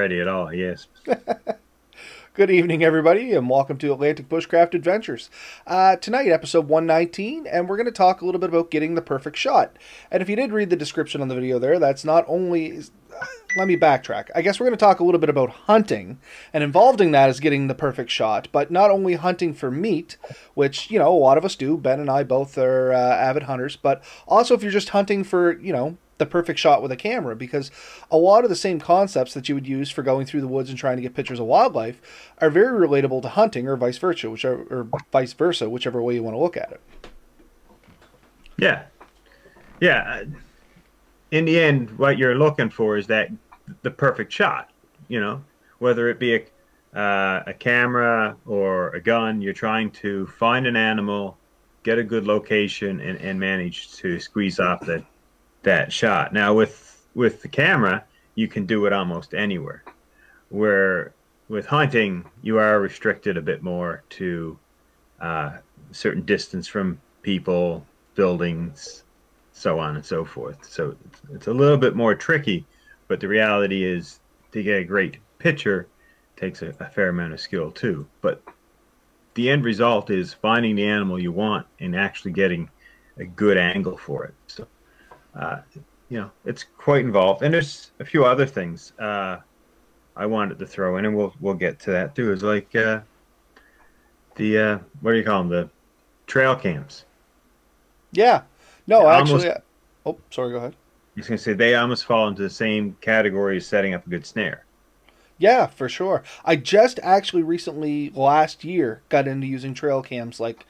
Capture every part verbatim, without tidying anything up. ready at all, yes. Good evening, everybody, and welcome to Atlantic Bushcraft Adventures. Uh, tonight, episode one nineteen, and we're going to talk a little bit about getting the perfect shot. And if you did read the description on the video there, that's not only... Let me backtrack. I guess we're going to talk a little bit about hunting, and involved in that is getting the perfect shot, but not only hunting for meat, which, you know, a lot of us do. Ben and I both are uh, avid hunters, but also if you're just hunting for, you know, the perfect shot with a camera, because a lot of the same concepts that you would use for going through the woods and trying to get pictures of wildlife are very relatable to hunting, or vice versa, which are, or vice versa, whichever way you want to look at it. Yeah. Yeah. In the end, what you're looking for is that the perfect shot, you know, whether it be a, uh, a camera or a gun. You're trying to find an animal, get a good location, and, and manage to squeeze off that, that shot. Now, with, with the camera, you can do it almost anywhere, where with hunting, you are restricted a bit more to uh, a certain distance from people, buildings, so on and so forth. So it's a little bit more tricky, but the reality is to get a great picture takes a, a fair amount of skill too. But the end result is finding the animal you want and actually getting a good angle for it. So, uh, you know, it's quite involved. And there's a few other things uh, I wanted to throw in, and we'll, we'll get to that too. It's like uh, the, uh, what do you call them? The trail cams. Yeah. No, actually, almost, oh, sorry, go ahead. I was going to say, they almost fall into the same category as setting up a good snare. Yeah, for sure. I just actually recently, last year, got into using trail cams, like,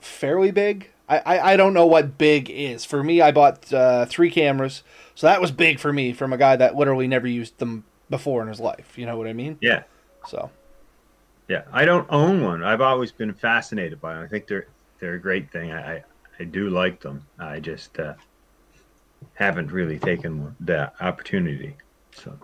fairly big. I, I, I don't know what big is. For me, I bought uh, three cameras, so that was big for me, from a guy that literally never used them before in his life. You know what I mean? Yeah. So. Yeah, I don't own one. I've always been fascinated by them. I think they're, they're a great thing. I... I I do like them. I just uh, haven't really taken the opportunity. So,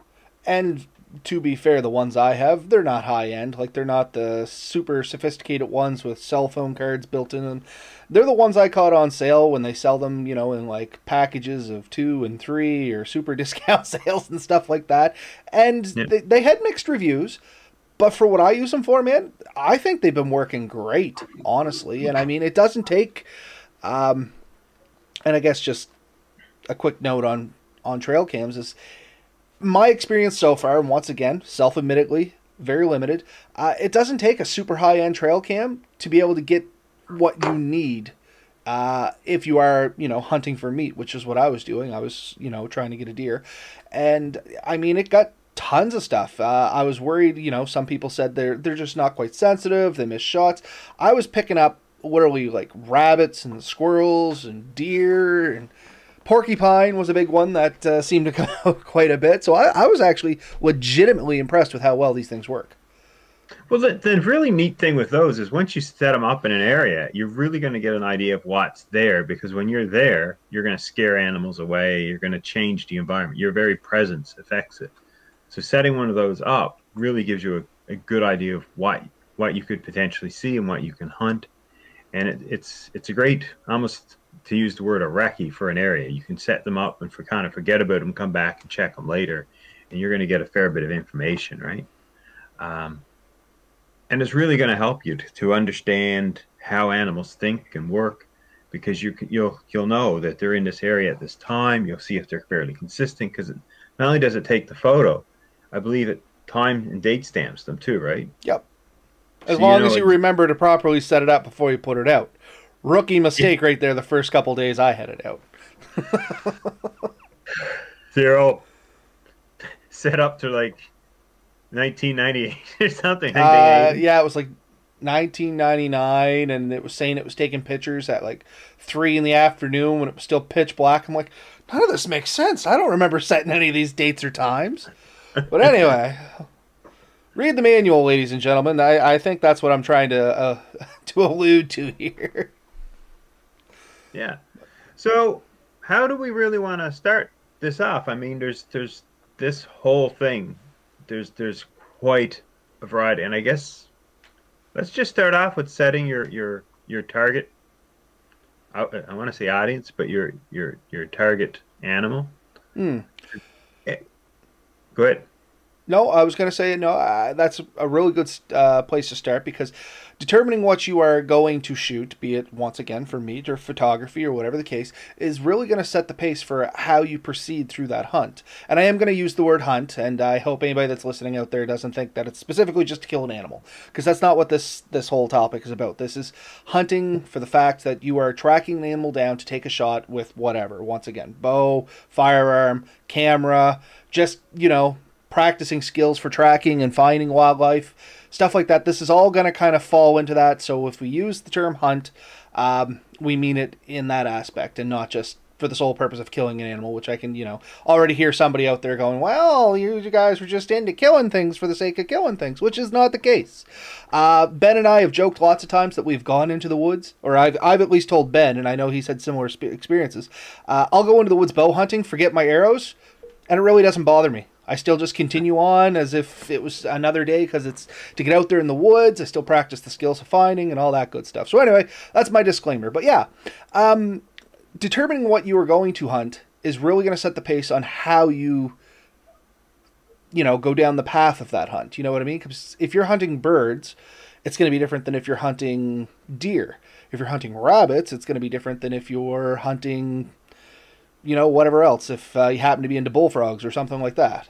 and to be fair, the ones I have, they're not high end. Like, they're not the super sophisticated ones with cell phone cards built in them. They're the ones I caught on sale when they sell them, you know, in like packages of two and three or super discount sales and stuff like that. And yeah. they, they had mixed reviews. But for what I use them for, man, I think they've been working great, honestly. And I mean, it doesn't take... Um, and I guess just a quick note on, on trail cams is my experience so far, and once again, self-admittedly, very limited, uh, it doesn't take a super high-end trail cam to be able to get what you need uh, if you are, you know, hunting for meat, which is what I was doing. I was, you know, trying to get a deer. And, I mean, it got... tons of stuff. Uh, I was worried, you know, some people said they're they're just not quite sensitive, they miss shots. I was picking up literally like rabbits and squirrels and deer, and porcupine was a big one that uh, seemed to come out quite a bit. So I, I was actually legitimately impressed with how well these things work. Well, the, the really neat thing with those is once you set them up in an area, you're really going to get an idea of what's there, because when you're there, you're going to scare animals away, you're going to change the environment, your very presence affects it. So setting one of those up really gives you a, a good idea of what what you could potentially see and what you can hunt. And it, it's it's a great, almost to use the word, a recce for an area. You can set them up and for kind of forget about them, come back and check them later, and you're going to get a fair bit of information, right? Um, and it's really going to help you to, to understand how animals think and work, because you you'll you'll know that they're in this area at this time. You'll see if they're fairly consistent, because not only does it take the photo, I believe it time and date stamps them too, right? Yep. As so long you know, as you remember to properly set it up before you put it out. Rookie mistake, yeah. Right there. The first couple of days I had it out. They're all set up to like nineteen ninety-eight or something. Uh, yeah, it was like nineteen ninety-nine, and it was saying it was taking pictures at like three in the afternoon when it was still pitch black. I'm like, none of this makes sense. I don't remember setting any of these dates or times. But anyway, read the manual, ladies and gentlemen. I, I think that's what I'm trying to uh, to allude to here. Yeah. So how do we really want to start this off? I mean, there's there's this whole thing. There's there's quite a variety, and I guess let's just start off with setting your your your target. I, I want to say audience, but your your your target animal. Hmm. Go ahead. No, I was going to say, no, uh, that's a really good uh, place to start, because determining what you are going to shoot, be it, once again, for meat or photography or whatever the case, is really going to set the pace for how you proceed through that hunt. And I am going to use the word hunt, and I hope anybody that's listening out there doesn't think that it's specifically just to kill an animal, because that's not what this, this whole topic is about. This is hunting for the fact that you are tracking an animal down to take a shot with whatever. Once again, bow, firearm, camera, just, you know, practicing skills for tracking and finding wildlife, stuff like that. This is all going to kind of fall into that. So if we use the term hunt, um, we mean it in that aspect and not just for the sole purpose of killing an animal, which I can, you know, already hear somebody out there going, well, you guys were just into killing things for the sake of killing things, which is not the case. Uh, Ben and I have joked lots of times that we've gone into the woods, or I've, I've at least told Ben, and I know he's had similar experiences. Uh, I'll go into the woods bow hunting, forget my arrows, and it really doesn't bother me. I still just continue on as if it was another day, because it's to get out there in the woods. I still practice the skills of finding and all that good stuff. So anyway, that's my disclaimer. But yeah, um, determining what you are going to hunt is really going to set the pace on how you, you know, go down the path of that hunt. You know what I mean? Because if you're hunting birds, it's going to be different than if you're hunting deer. If you're hunting rabbits, it's going to be different than if you're hunting, you know, whatever else. If uh, you happen to be into bullfrogs or something like that.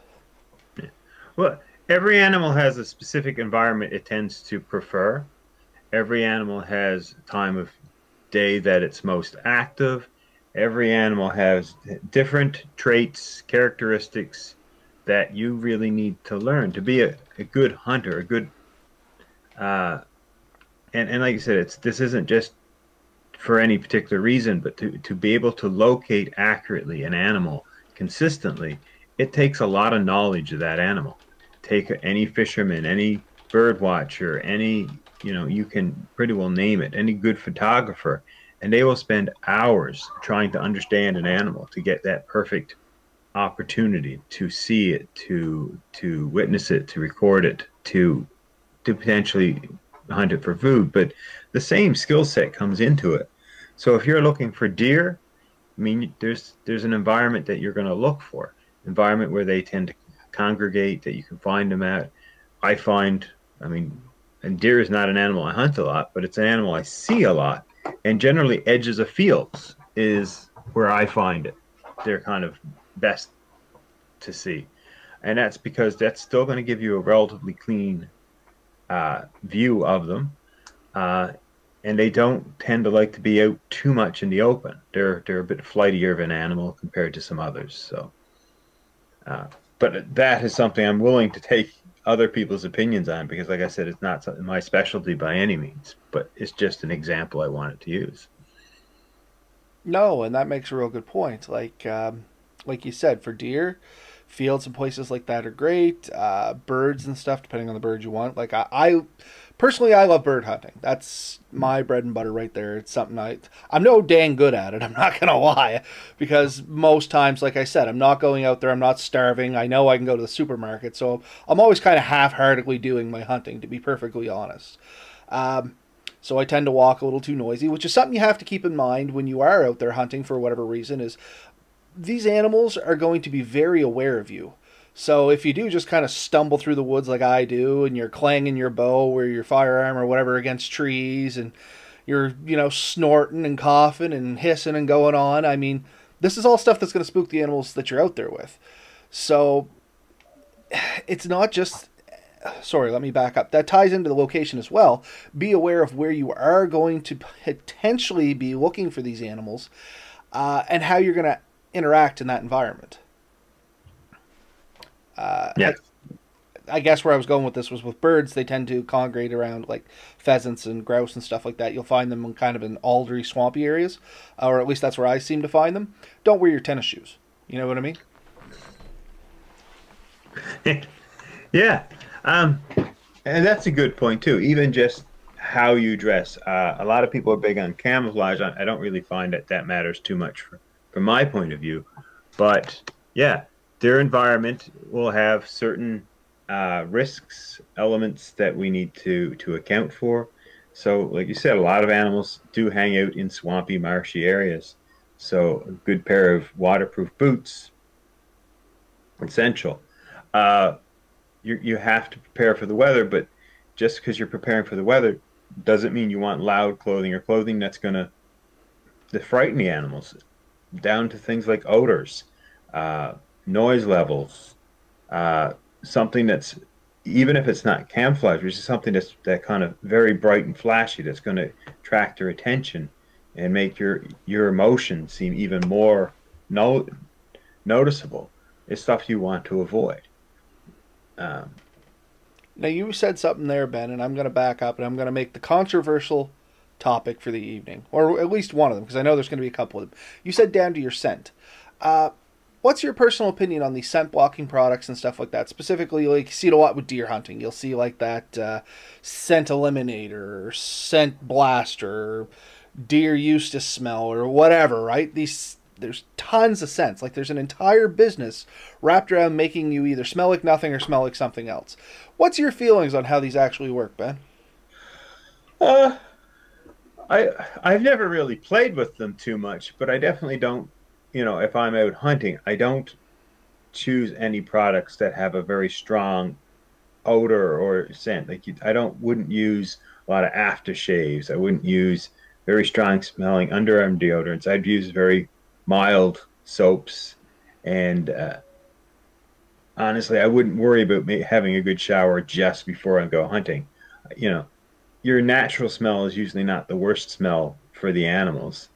Well, every animal has a specific environment it tends to prefer. Every animal has time of day that it's most active. Every animal has different traits, characteristics that you really need to learn to be a, a good hunter, a good... Uh, and, and like you said, it's this isn't just for any particular reason, but to, to be able to locate accurately an animal consistently, it takes a lot of knowledge of that animal. Take any fisherman, any bird watcher, any, you know, you can pretty well name it, any good photographer, and they will spend hours trying to understand an animal to get that perfect opportunity to see it, to to witness it, to record it, to to potentially hunt it for food. But the same skill set comes into it. So if you're looking for deer, I mean, there's there's an environment that you're going to look for, environment where they tend to congregate, that you can find them at. I find, I mean, and deer is not an animal I hunt a lot, but it's an animal I see a lot. And generally edges of fields is where I find it. They're kind of best to see. And that's because that's still going to give you a relatively clean uh, view of them. Uh, and they don't tend to like to be out too much in the open. They're, they're a bit flightier of an animal compared to some others. So, uh, but that is something I'm willing to take other people's opinions on, because, like I said, it's not my specialty by any means, but it's just an example I wanted to use. No, and that makes a real good point. Like, um, like you said, for deer, fields and places like that are great. Uh, birds and stuff, depending on the bird you want. Like, I, I personally, I love bird hunting. That's my bread and butter right there. It's something I, I'm no dang good at it. I'm not going to lie, because most times, like I said, I'm not going out there. I'm not starving. I know I can go to the supermarket. So I'm always kind of half-heartedly doing my hunting, to be perfectly honest. Um, so I tend to walk a little too noisy, which is something you have to keep in mind when you are out there hunting for whatever reason, is these animals are going to be very aware of you. So if you do just kind of stumble through the woods like I do, and you're clanging your bow or your firearm or whatever against trees, and you're, you know, snorting and coughing and hissing and going on, I mean, this is all stuff that's going to spook the animals that you're out there with. So it's not just... Sorry, let me back up. That ties into the location as well. Be aware of where you are going to potentially be looking for these animals, uh, and how you're going to interact in that environment. Uh, yeah. I, I guess where I was going with this was with birds, they tend to congregate around like pheasants and grouse and stuff like that. You'll find them in kind of in aldery, swampy areas, or at least that's where I seem to find them. Don't wear your tennis shoes. You know what I mean? Yeah. Um, and that's a good point too. Even just how you dress. Uh, a lot of people are big on camouflage. I, I don't really find that that matters too much for, from my point of view, but yeah. Their environment will have certain uh, risks, elements that we need to, to account for. So, like you said, a lot of animals do hang out in swampy, marshy areas. So, a good pair of waterproof boots, essential. Uh, you you have to prepare for the weather, but just because you're preparing for the weather doesn't mean you want loud clothing or clothing that's going to frighten the animals, down to things like odors, uh, noise levels, uh, something that's, even if it's not camouflage, which is something that's that kind of very bright and flashy, that's going to attract their attention and make your your emotions seem even more no, noticeable. It's stuff you want to avoid. Um, now, you said something there, Ben, and I'm going to back up, and I'm going to make the controversial topic for the evening, or at least one of them, because I know there's going to be a couple of them. You said down to your scent. Uh, what's your personal opinion on the scent blocking products and stuff like that? Specifically, like you see it a lot with deer hunting. You'll see like that uh, scent eliminator, or scent blaster, or deer used to smell, or whatever, right? These There's tons of scents. Like, there's an entire business wrapped around making you either smell like nothing or smell like something else. What's your feelings on how these actually work, Ben? Uh, I, I've never really played with them too much, but I definitely don't, you know, if I'm out hunting, I don't choose any products that have a very strong odor or scent. Like, you, I don't, wouldn't use a lot of aftershaves. I wouldn't use very strong smelling underarm deodorants. I'd use very mild soaps, and uh, honestly, I wouldn't worry about me having a good shower just before I go hunting. You know, your natural smell is usually not the worst smell for the animals,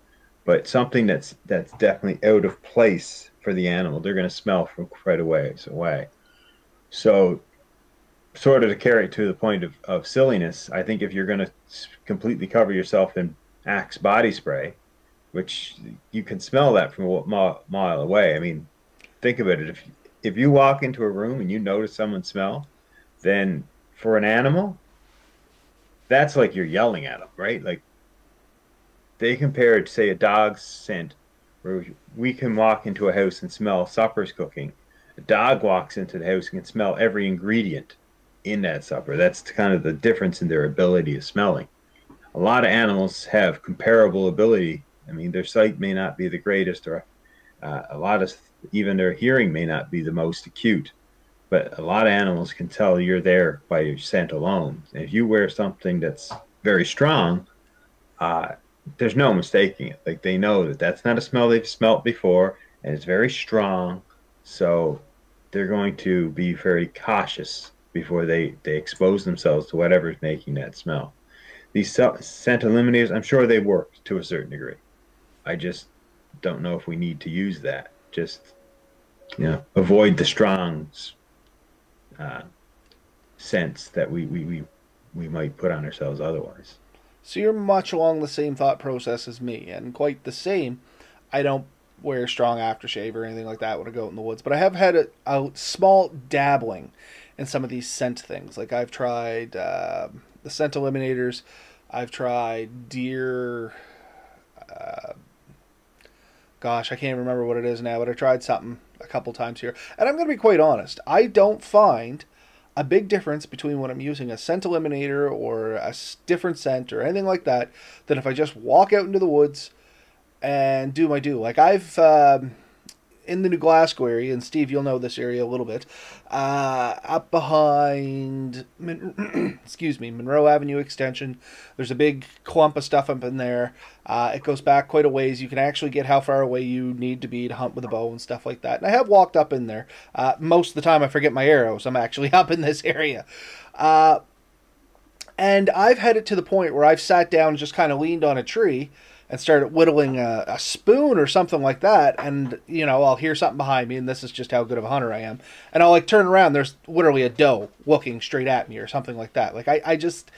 but something that's that's definitely out of place for the animal, they're going to smell from quite a ways away. So, sort of to carry it to the point of, of silliness, I think if you're going to completely cover yourself in Axe body spray, which you can smell that from a mile away. I mean, think about it. If, if you walk into a room and you notice someone smell, then for an animal, that's like you're yelling at them, right? Like, they compared, say, a dog's scent, where we can walk into a house and smell supper's cooking. A dog walks into the house and can smell every ingredient in that supper. That's kind of the difference in their ability of smelling. A lot of animals have comparable ability. I mean, their sight may not be the greatest, or uh, a lot of even their hearing may not be the most acute, but a lot of animals can tell you're there by your scent alone. And if you wear something that's very strong, uh, there's no mistaking it. Like, they know that that's not a smell they've smelt before, and it's very strong, so they're going to be very cautious before they, they expose themselves to whatever's making that smell. These scent eliminators, I'm sure they work to a certain degree. I just don't know if we need to use that. Just, you know, avoid the strong uh, scents that we, we, we, we might put on ourselves otherwise. So you're much along the same thought process as me, and quite the same. I don't wear strong aftershave or anything like that when I go out in the woods, but I have had a, a small dabbling in some of these scent things. Like, I've tried uh, the scent eliminators. I've tried deer... Uh, gosh, I can't remember what it is now, but I tried something a couple times here. And I'm going to be quite honest. I don't find a big difference between when I'm using a scent eliminator or a different scent or anything like that than if I just walk out into the woods and do my do. Like, I've... Um, in the New Glasgow area, and Steve, you'll know this area a little bit, uh, up behind, Mon excuse me, Monroe Avenue Extension, there's a big clump of stuff up in there. Uh, it goes back quite a ways. You can actually get how far away you need to be to hunt with a bow and stuff like that. And I have walked up in there. Uh, most of the time I forget my arrows. I'm actually up in this area. Uh, and I've had it to the point where I've sat down and just kind of leaned on a tree and started whittling a, a spoon or something like that, and, you know, I'll hear something behind me, and this is just how good of a hunter I am, and I'll, like, turn around, there's literally a doe looking straight at me or something like that. Like, I, I just,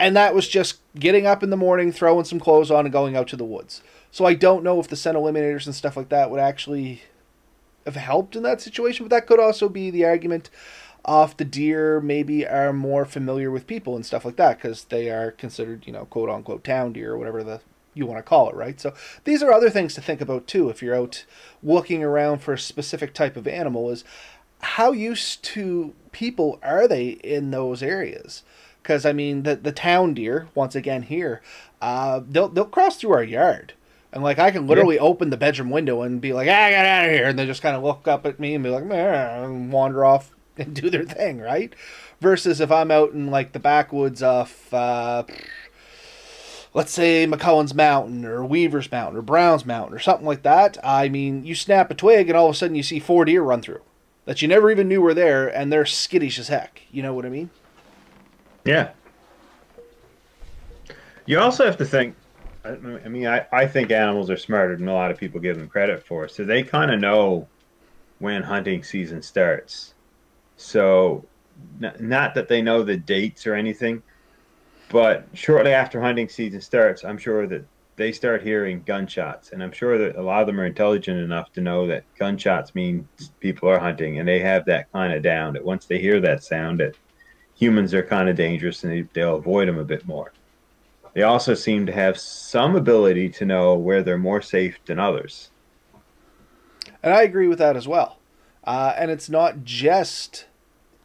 and that was just getting up in the morning, throwing some clothes on, and going out to the woods. So I don't know if the scent eliminators and stuff like that would actually have helped in that situation, but that could also be the argument of the deer maybe are more familiar with people and stuff like that, because they are considered, you know, quote-unquote town deer or whatever the... you want to call it, right? So these are other things to think about too if you're out looking around for a specific type of animal, is how used to people are they in those areas? Because, I mean, the, the town deer, once again here, uh, they'll, they'll cross through our yard. And, like, I can literally yeah. open the bedroom window and be like, ah, I got out of here. And they just kind of look up at me and be like, meh, and wander off and do their thing, right? Versus if I'm out in like the backwoods off, uh, let's say McCullen's Mountain or Weaver's Mountain or Brown's Mountain or something like that. I mean, you snap a twig and all of a sudden you see four deer run through that you never even knew were there, and they're skittish as heck. You know what I mean? Yeah. You also have to think, I mean, I, I think animals are smarter than a lot of people give them credit for. So they kind of know when hunting season starts. So not that they know the dates or anything, but shortly after hunting season starts, I'm sure that they start hearing gunshots. And I'm sure that a lot of them are intelligent enough to know that gunshots mean people are hunting. And they have that kind of down, that once they hear that sound, that humans are kind of dangerous and they, they'll avoid them a bit more. They also seem to have some ability to know where they're more safe than others. And I agree with that as well. Uh, and it's not just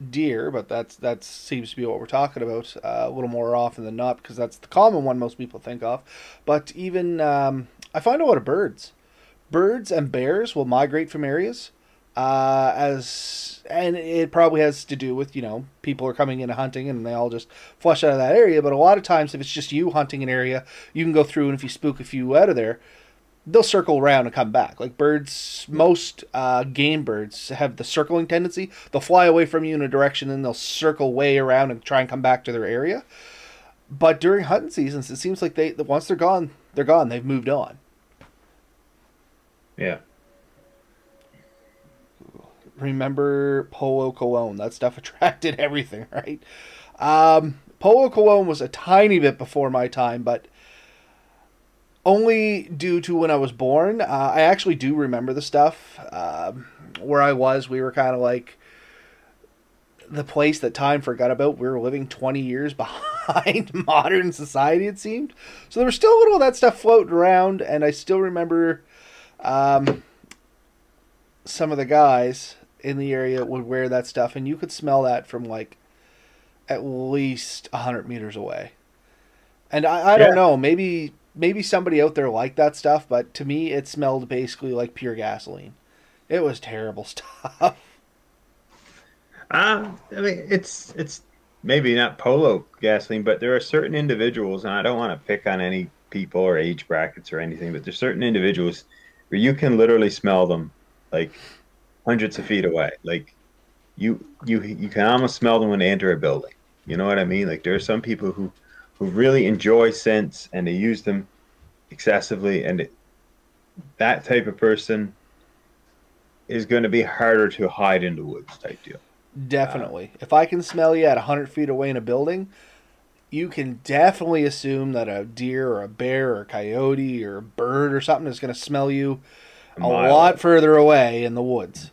deer, but that's that seems to be what we're talking about uh, a little more often than not, because that's the common one most people think of. But even, um, I find a lot of birds. Birds and bears will migrate from areas. Uh, as and it probably has to do with, you know, people are coming into hunting and they all just flush out of that area. But a lot of times, if it's just you hunting an area, you can go through, and if you spook a few out of there, they'll circle around and come back. Like birds, most uh, game birds have the circling tendency. They'll fly away from you in a direction, and they'll circle way around and try and come back to their area. But during hunting seasons, it seems like they once they're gone, they're gone. They've moved on. Yeah. Remember Polo Cologne. That stuff attracted everything, right? Um, Polo Cologne was a tiny bit before my time, but only due to when I was born. Uh, I actually do remember the stuff. Um, where I was, we were kind of like the place that time forgot about. We were living twenty years behind modern society, it seemed. So there was still a little of that stuff floating around, and I still remember um, some of the guys in the area would wear that stuff, and you could smell that from like at least one hundred meters away. And I, I yeah. don't know, maybe maybe somebody out there liked that stuff, but to me it smelled basically like pure gasoline. It was terrible stuff. Um, I mean, it's it's maybe not Polo gasoline, but there are certain individuals, and I don't want to pick on any people or age brackets or anything, but there's certain individuals where you can literally smell them like hundreds of feet away. Like you, you, you can almost smell them when they enter a building. You know what I mean? Like there are some people who, who really enjoy scents and they use them excessively. And it, that type of person is going to be harder to hide in the woods type deal. Definitely. Uh, if I can smell you at a hundred feet away in a building, you can definitely assume that a deer or a bear or a coyote or a bird or something is going to smell you a lot further away in the woods.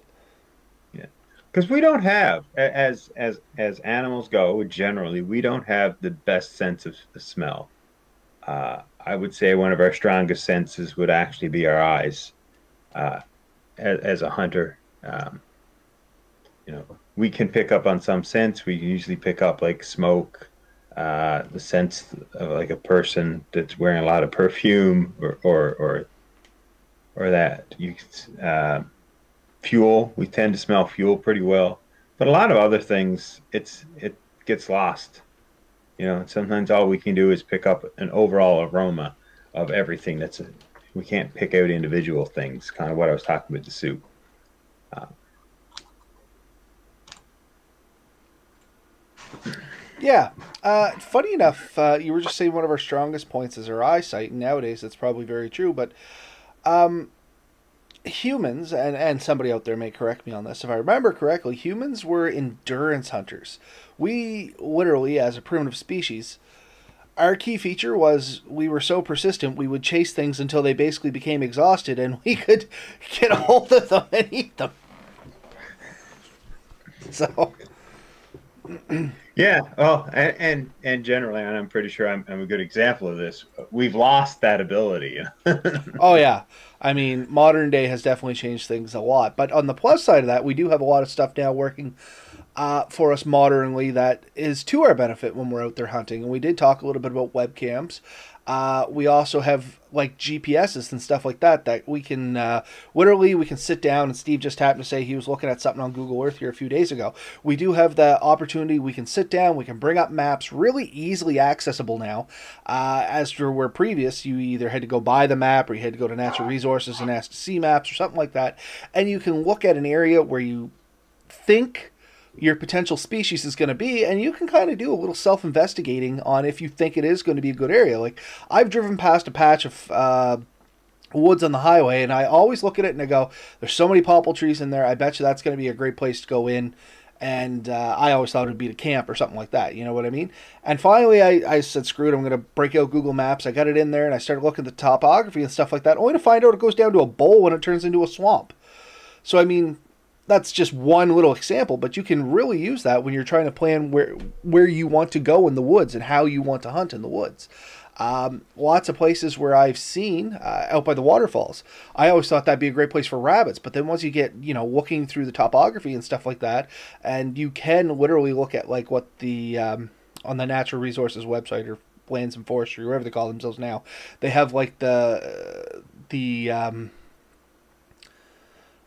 Yeah, because we don't have, as as as animals go, generally we don't have the best sense of the smell. Uh, I would say one of our strongest senses would actually be our eyes. Uh, as, as a hunter, um, you know, we can pick up on some scents. We can usually pick up like smoke, uh, the sense of like a person that's wearing a lot of perfume, or or or. Or that you uh, fuel. We tend to smell fuel pretty well, but a lot of other things, it's it gets lost. You know, and sometimes all we can do is pick up an overall aroma of everything. That's a, we can't pick out individual things. Kind of what I was talking about the soup. Uh, Yeah. Uh, funny enough, uh, you were just saying one of our strongest points is our eyesight, and nowadays that's probably very true, but. Um, humans, and, and somebody out there may correct me on this, if I remember correctly, humans were endurance hunters. We literally, as a primitive species, our key feature was we were so persistent, we would chase things until they basically became exhausted, and we could get a hold of them and eat them. So... Yeah, well, and, and and generally, and I'm pretty sure I'm, I'm a good example of this, we've lost that ability. Oh, yeah. I mean, modern day has definitely changed things a lot. But on the plus side of that, we do have a lot of stuff now working uh, for us modernly that is to our benefit when we're out there hunting. And we did talk a little bit about webcams. Uh, we also have like G P Ses and stuff like that that we can uh, literally we can sit down, and Steve just happened to say he was looking at something on Google Earth here a few days ago. We do have the opportunity. We can sit down, we can bring up maps, really easily accessible now. Uh, as to where previous, you either had to go buy the map or you had to go to Natural Resources and ask to see maps or something like that. And you can look at an area where you think your potential species is going to be, and you can kind of do a little self-investigating on if you think it is going to be a good area. Like, I've driven past a patch of uh, woods on the highway, and I always look at it and I go, there's so many popple trees in there, I bet you that's going to be a great place to go in. And uh, I always thought it would be to camp or something like that, you know what I mean? And finally, I, I said, screw it, I'm going to break out Google Maps. I got it in there, and I started looking at the topography and stuff like that, only to find out it goes down to a bowl when it turns into a swamp. So, I mean, that's just one little example, but you can really use that when you're trying to plan where where you want to go in the woods and how you want to hunt in the woods. Um, lots of places where I've seen uh, out by the waterfalls, I always thought that'd be a great place for rabbits, but then once you get, you know, looking through the topography and stuff like that, and you can literally look at like what the um, on the Natural Resources website or Lands and Forestry, whatever they call themselves now, they have like the the um,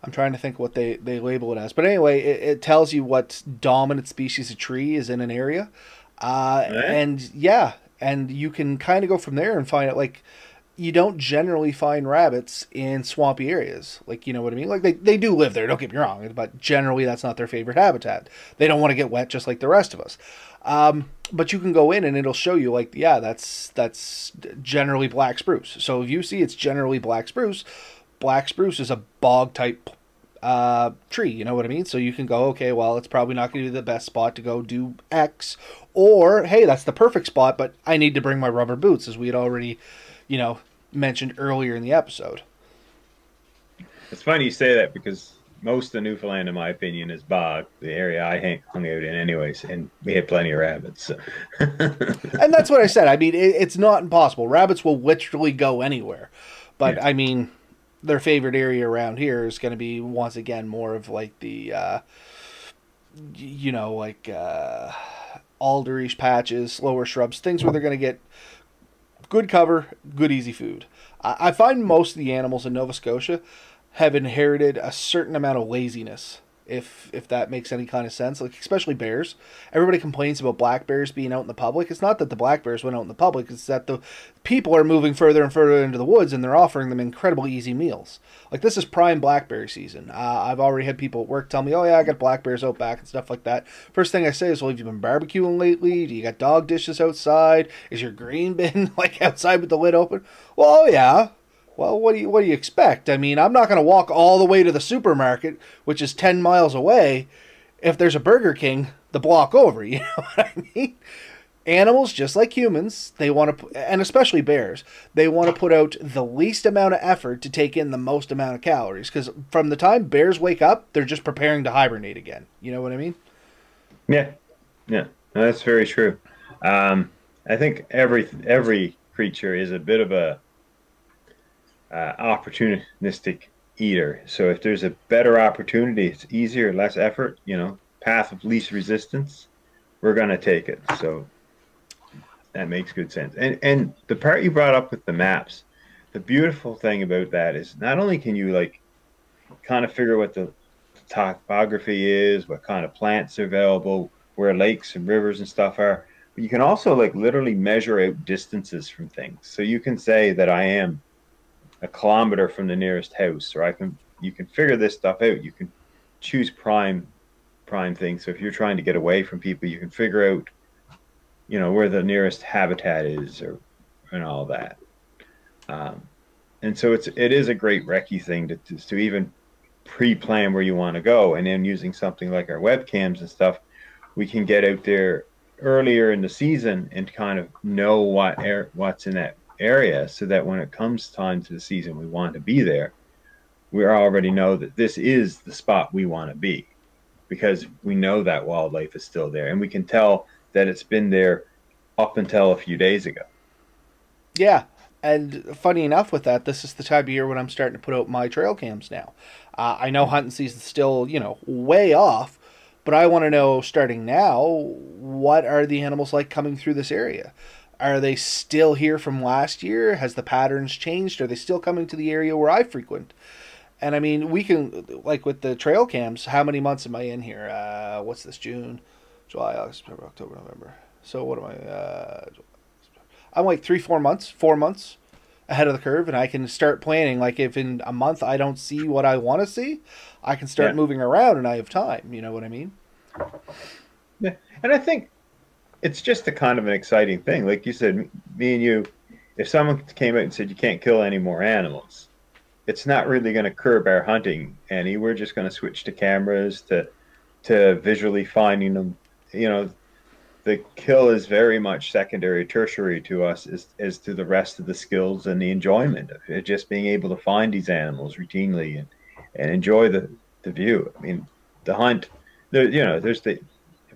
I'm trying to think what they, they label it as. But anyway, it, it tells you what dominant species of tree is in an area. Uh, right. And yeah, and you can kind of go from there and find it. Like, you don't generally find rabbits in swampy areas. Like, you know what I mean? Like, they, they do live there, don't get me wrong. But generally, that's not their favorite habitat. They don't want to get wet just like the rest of us. Um, but you can go in and it'll show you, like, yeah, that's that's generally black spruce. So if you see it's generally black spruce, black spruce is a bog-type uh, tree, you know what I mean? So you can go, okay, well, it's probably not going to be the best spot to go do X, or, hey, that's the perfect spot, but I need to bring my rubber boots, as we had already, you know, mentioned earlier in the episode. It's funny you say that, because most of Newfoundland, in my opinion, is bog, the area I hung out in anyways, and we had plenty of rabbits. So. And that's what I said. I mean, it, it's not impossible. Rabbits will literally go anywhere, but, yeah. I mean, their favorite area around here is going to be, once again, more of like the, uh, you know, like uh, alderish patches, lower shrubs, things where they're going to get good cover, good easy food. I, I find most of the animals in Nova Scotia have inherited a certain amount of laziness, if if that makes any kind of sense, like especially bears. Everybody complains about black bears being out in the public. It's not that the black bears went out in the public, it's that the people are moving further and further into the woods and they're offering them incredible easy meals. Like, this is prime blackberry season. Uh, I've already had people at work tell me, oh yeah, I got black bears out back and stuff like that. First thing I say is, well, have you been barbecuing lately? Do you got dog dishes outside? Is your green bin like outside with the lid open? Well, oh yeah. Well, what do you what do you expect? I mean, I'm not going to walk all the way to the supermarket, which is ten miles away, if there's a Burger King the block over, you know what I mean? Animals, just like humans, they want to, and especially bears, they want to put out the least amount of effort to take in the most amount of calories, because from the time bears wake up, they're just preparing to hibernate again. You know what I mean? Yeah, yeah, no, that's very true. Um, I think every every creature is a bit of a Uh, opportunistic eater. So if there's a better opportunity, it's easier, less effort, you know, path of least resistance, we're going to take it. So that makes good sense. And and the part you brought up with the maps, the beautiful thing about that is not only can you like kind of figure what the topography is, what kind of plants are available, where lakes and rivers and stuff are, but you can also like literally measure out distances from things. So you can say that I am a kilometer from the nearest house, or I can, you can figure this stuff out. You can choose prime, prime things. So if you're trying to get away from people, you can figure out, you know, where the nearest habitat is, or, and all that. Um, and so it's, it is a great recce thing to, to, to even pre-plan where you want to go. And then using something like our webcams and stuff, we can get out there earlier in the season and kind of know what air, what's in that area, so that when it comes time to the season we want to be there, we already know that this is the spot we want to be, because we know that wildlife is still there, and we can tell that it's been there up until a few days ago. Yeah, and funny enough with that, this is the time of year when I'm starting to put out my trail cams now. Uh, I know hunting season's still, you know, way off, but I want to know starting now, what are the animals like coming through this area? Are they still here from last year? Has the patterns changed? Are they still coming to the area where I frequent? And I mean, we can, like with the trail cams, how many months am I in here? Uh, what's this? June, July, August, September, October, November. So what am I? Uh, I'm like three, four months, four months ahead of the curve, and I can start planning. Like if in a month I don't see what I want to see, I can start yeah. moving around, and I have time. You know what I mean? Yeah, and I think it's just a kind of an exciting thing. Like you said, me and you, if someone came out and said you can't kill any more animals, it's not really going to curb our hunting any. We're just going to switch to cameras, to to visually finding them. You know, the kill is very much secondary, tertiary to us, as, as to the rest of the skills and the enjoyment of it. Just being able to find these animals routinely and, and enjoy the, the view. I mean, the hunt, there, you know, there's the,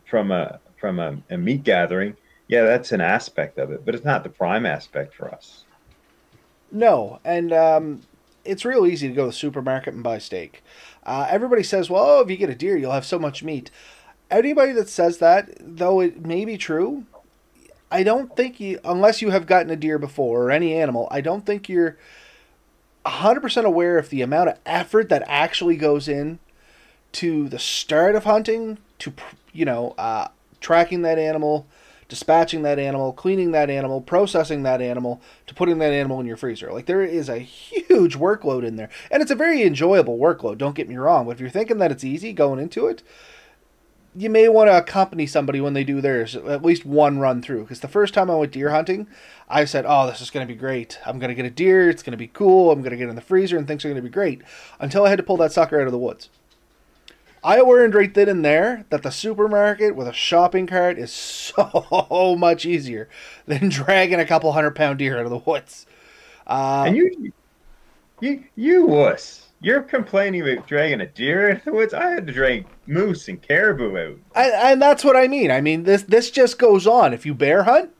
from a, from a, a meat gathering, yeah, that's an aspect of it, but it's not the prime aspect for us. No, and um, it's real easy to go to the supermarket and buy steak. Uh, everybody says, well, oh, if you get a deer, you'll have so much meat. Anybody that says that, though it may be true, I don't think you, unless you have gotten a deer before or any animal, I don't think you're one hundred percent aware of the amount of effort that actually goes in to the start of hunting, to, you know, uh, tracking that animal, dispatching that animal, cleaning that animal, processing that animal, to putting that animal in your freezer. Like, there is a huge workload in there. And it's a very enjoyable workload, don't get me wrong. But if you're thinking that it's easy going into it, you may want to accompany somebody when they do theirs, at least one run through. Because the first time I went deer hunting, I said, oh, this is going to be great. I'm going to get a deer. It's going to be cool. I'm going to get in the freezer and things are going to be great. Until I had to pull that sucker out of the woods. I learned right then and there that the supermarket with a shopping cart is so much easier than dragging a couple hundred pound deer out of the woods. Um, and you, you, you wuss, you're complaining about dragging a deer out of the woods. I had to drag moose and caribou out. I, and that's what I mean. I mean, this, this just goes on. If you bear hunt,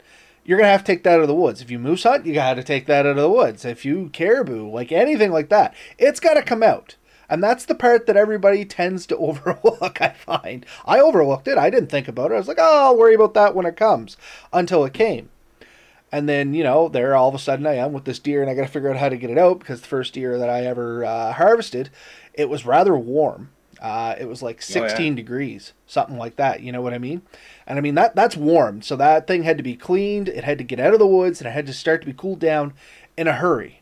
you're going to have to take that out of the woods. If you moose hunt, you got to take that out of the woods. If you caribou, like anything like that, it's got to come out. And that's the part that everybody tends to overlook, I find. I overlooked it. I didn't think about it. I was like, oh, I'll worry about that when it comes. Until it came. And then, you know, there all of a sudden I am with this deer, and I got to figure out how to get it out, because the first deer that I ever uh, harvested, it was rather warm. Uh, it was like sixteen oh, yeah. degrees, something like that. You know what I mean? And I mean, that that's warm. So that thing had to be cleaned. It had to get out of the woods, and it had to start to be cooled down in a hurry.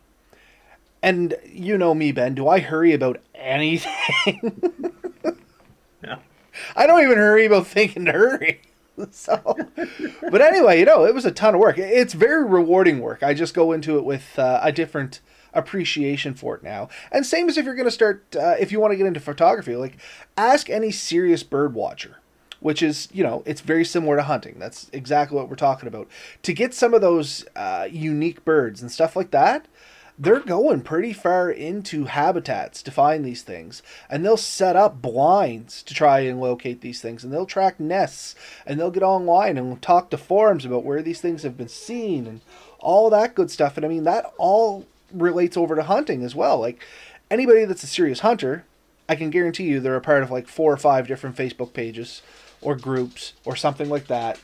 And you know me, Ben, do I hurry about anything? No. I don't even hurry about thinking to hurry. So, but anyway, you know, it was a ton of work. It's very rewarding work. I just go into it with uh, a different appreciation for it now. And same as if you're going to start, uh, if you want to get into photography, like ask any serious bird watcher, which is, you know, it's very similar to hunting. That's exactly what we're talking about. To get some of those uh, unique birds and stuff like that, they're going pretty far into habitats to find these things. And they'll set up blinds to try and locate these things. And they'll track nests. And they'll get online and talk to forums about where these things have been seen. And all that good stuff. And I mean, that all relates over to hunting as well. Like, anybody that's a serious hunter, I can guarantee you they're a part of like four or five different Facebook pages or groups or something like that,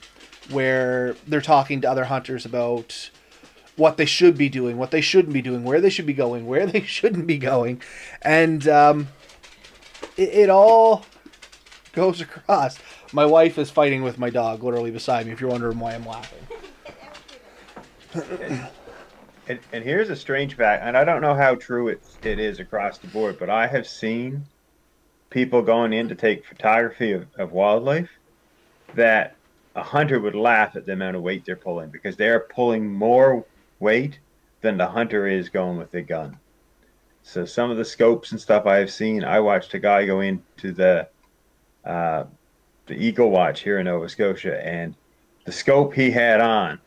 where they're talking to other hunters about what they should be doing, what they shouldn't be doing, where they should be going, where they shouldn't be going. And um, it, it all goes across. My wife is fighting with my dog literally beside me, if you're wondering why I'm laughing. and, and, and here's a strange fact, and I don't know how true it, it is across the board, but I have seen people going in to take photography of, of wildlife that a hunter would laugh at the amount of weight they're pulling, because they're pulling more weight than the hunter is going with the gun. So some of the scopes and stuff I have seen, I watched a guy go into the uh, the Eagle Watch here in Nova Scotia, and the scope he had on,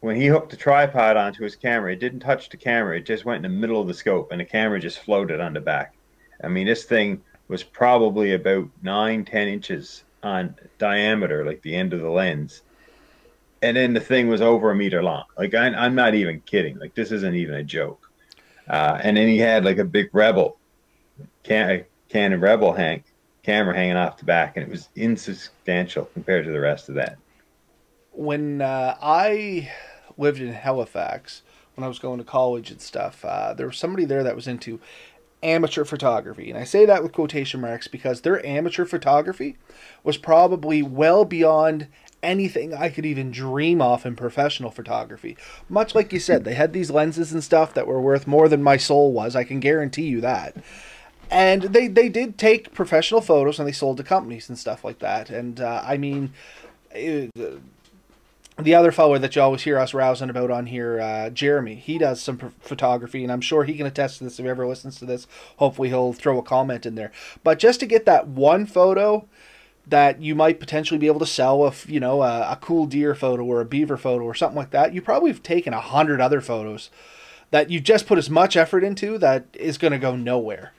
when he hooked the tripod onto his camera, it didn't touch the camera. It just went in the middle of the scope, and the camera just floated on the back. I mean, this thing was probably about nine, ten inches on diameter, like the end of the lens. And then the thing was over a meter long. Like, I, I'm not even kidding. Like, this isn't even a joke. Uh, and then he had like a big Rebel, can, Canon Rebel hang, camera hanging off the back, and it was insubstantial compared to the rest of that. when uh, I lived in Halifax, when I was going to college and stuff, uh, there was somebody there that was into amateur photography. And I say that with quotation marks because their amateur photography was probably well beyond anything I could even dream of in professional photography. Much like you said, they had these lenses and stuff that were worth more than my soul was. I can guarantee you that. And they, they did take professional photos and they sold to companies and stuff like that. And, uh, I mean, it, uh, the other fellow that you always hear us rousing about on here, uh, Jeremy, he does some photography, and I'm sure he can attest to this if he ever listens to this. Hopefully he'll throw a comment in there. But just to get that one photo that you might potentially be able to sell, if, you know, a, a cool deer photo or a beaver photo or something like that, you probably have taken a hundred other photos that you just put as much effort into that is going to go nowhere.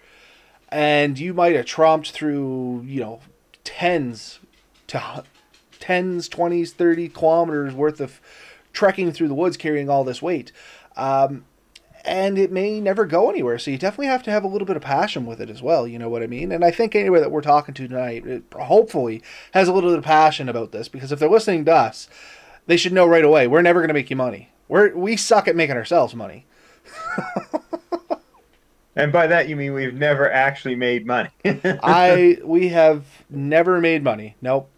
And you might have tromped through, you know, tens to tens, twenties, thirty kilometers worth of trekking through the woods carrying all this weight. Um, and it may never go anywhere. So you definitely have to have a little bit of passion with it as well. You know what I mean? And I think anybody that we're talking to tonight, it hopefully has a little bit of passion about this, because if they're listening to us, they should know right away, we're never going to make you money. We're, we suck at making ourselves money. And by that you mean we've never actually made money. I, we have never made money. Nope.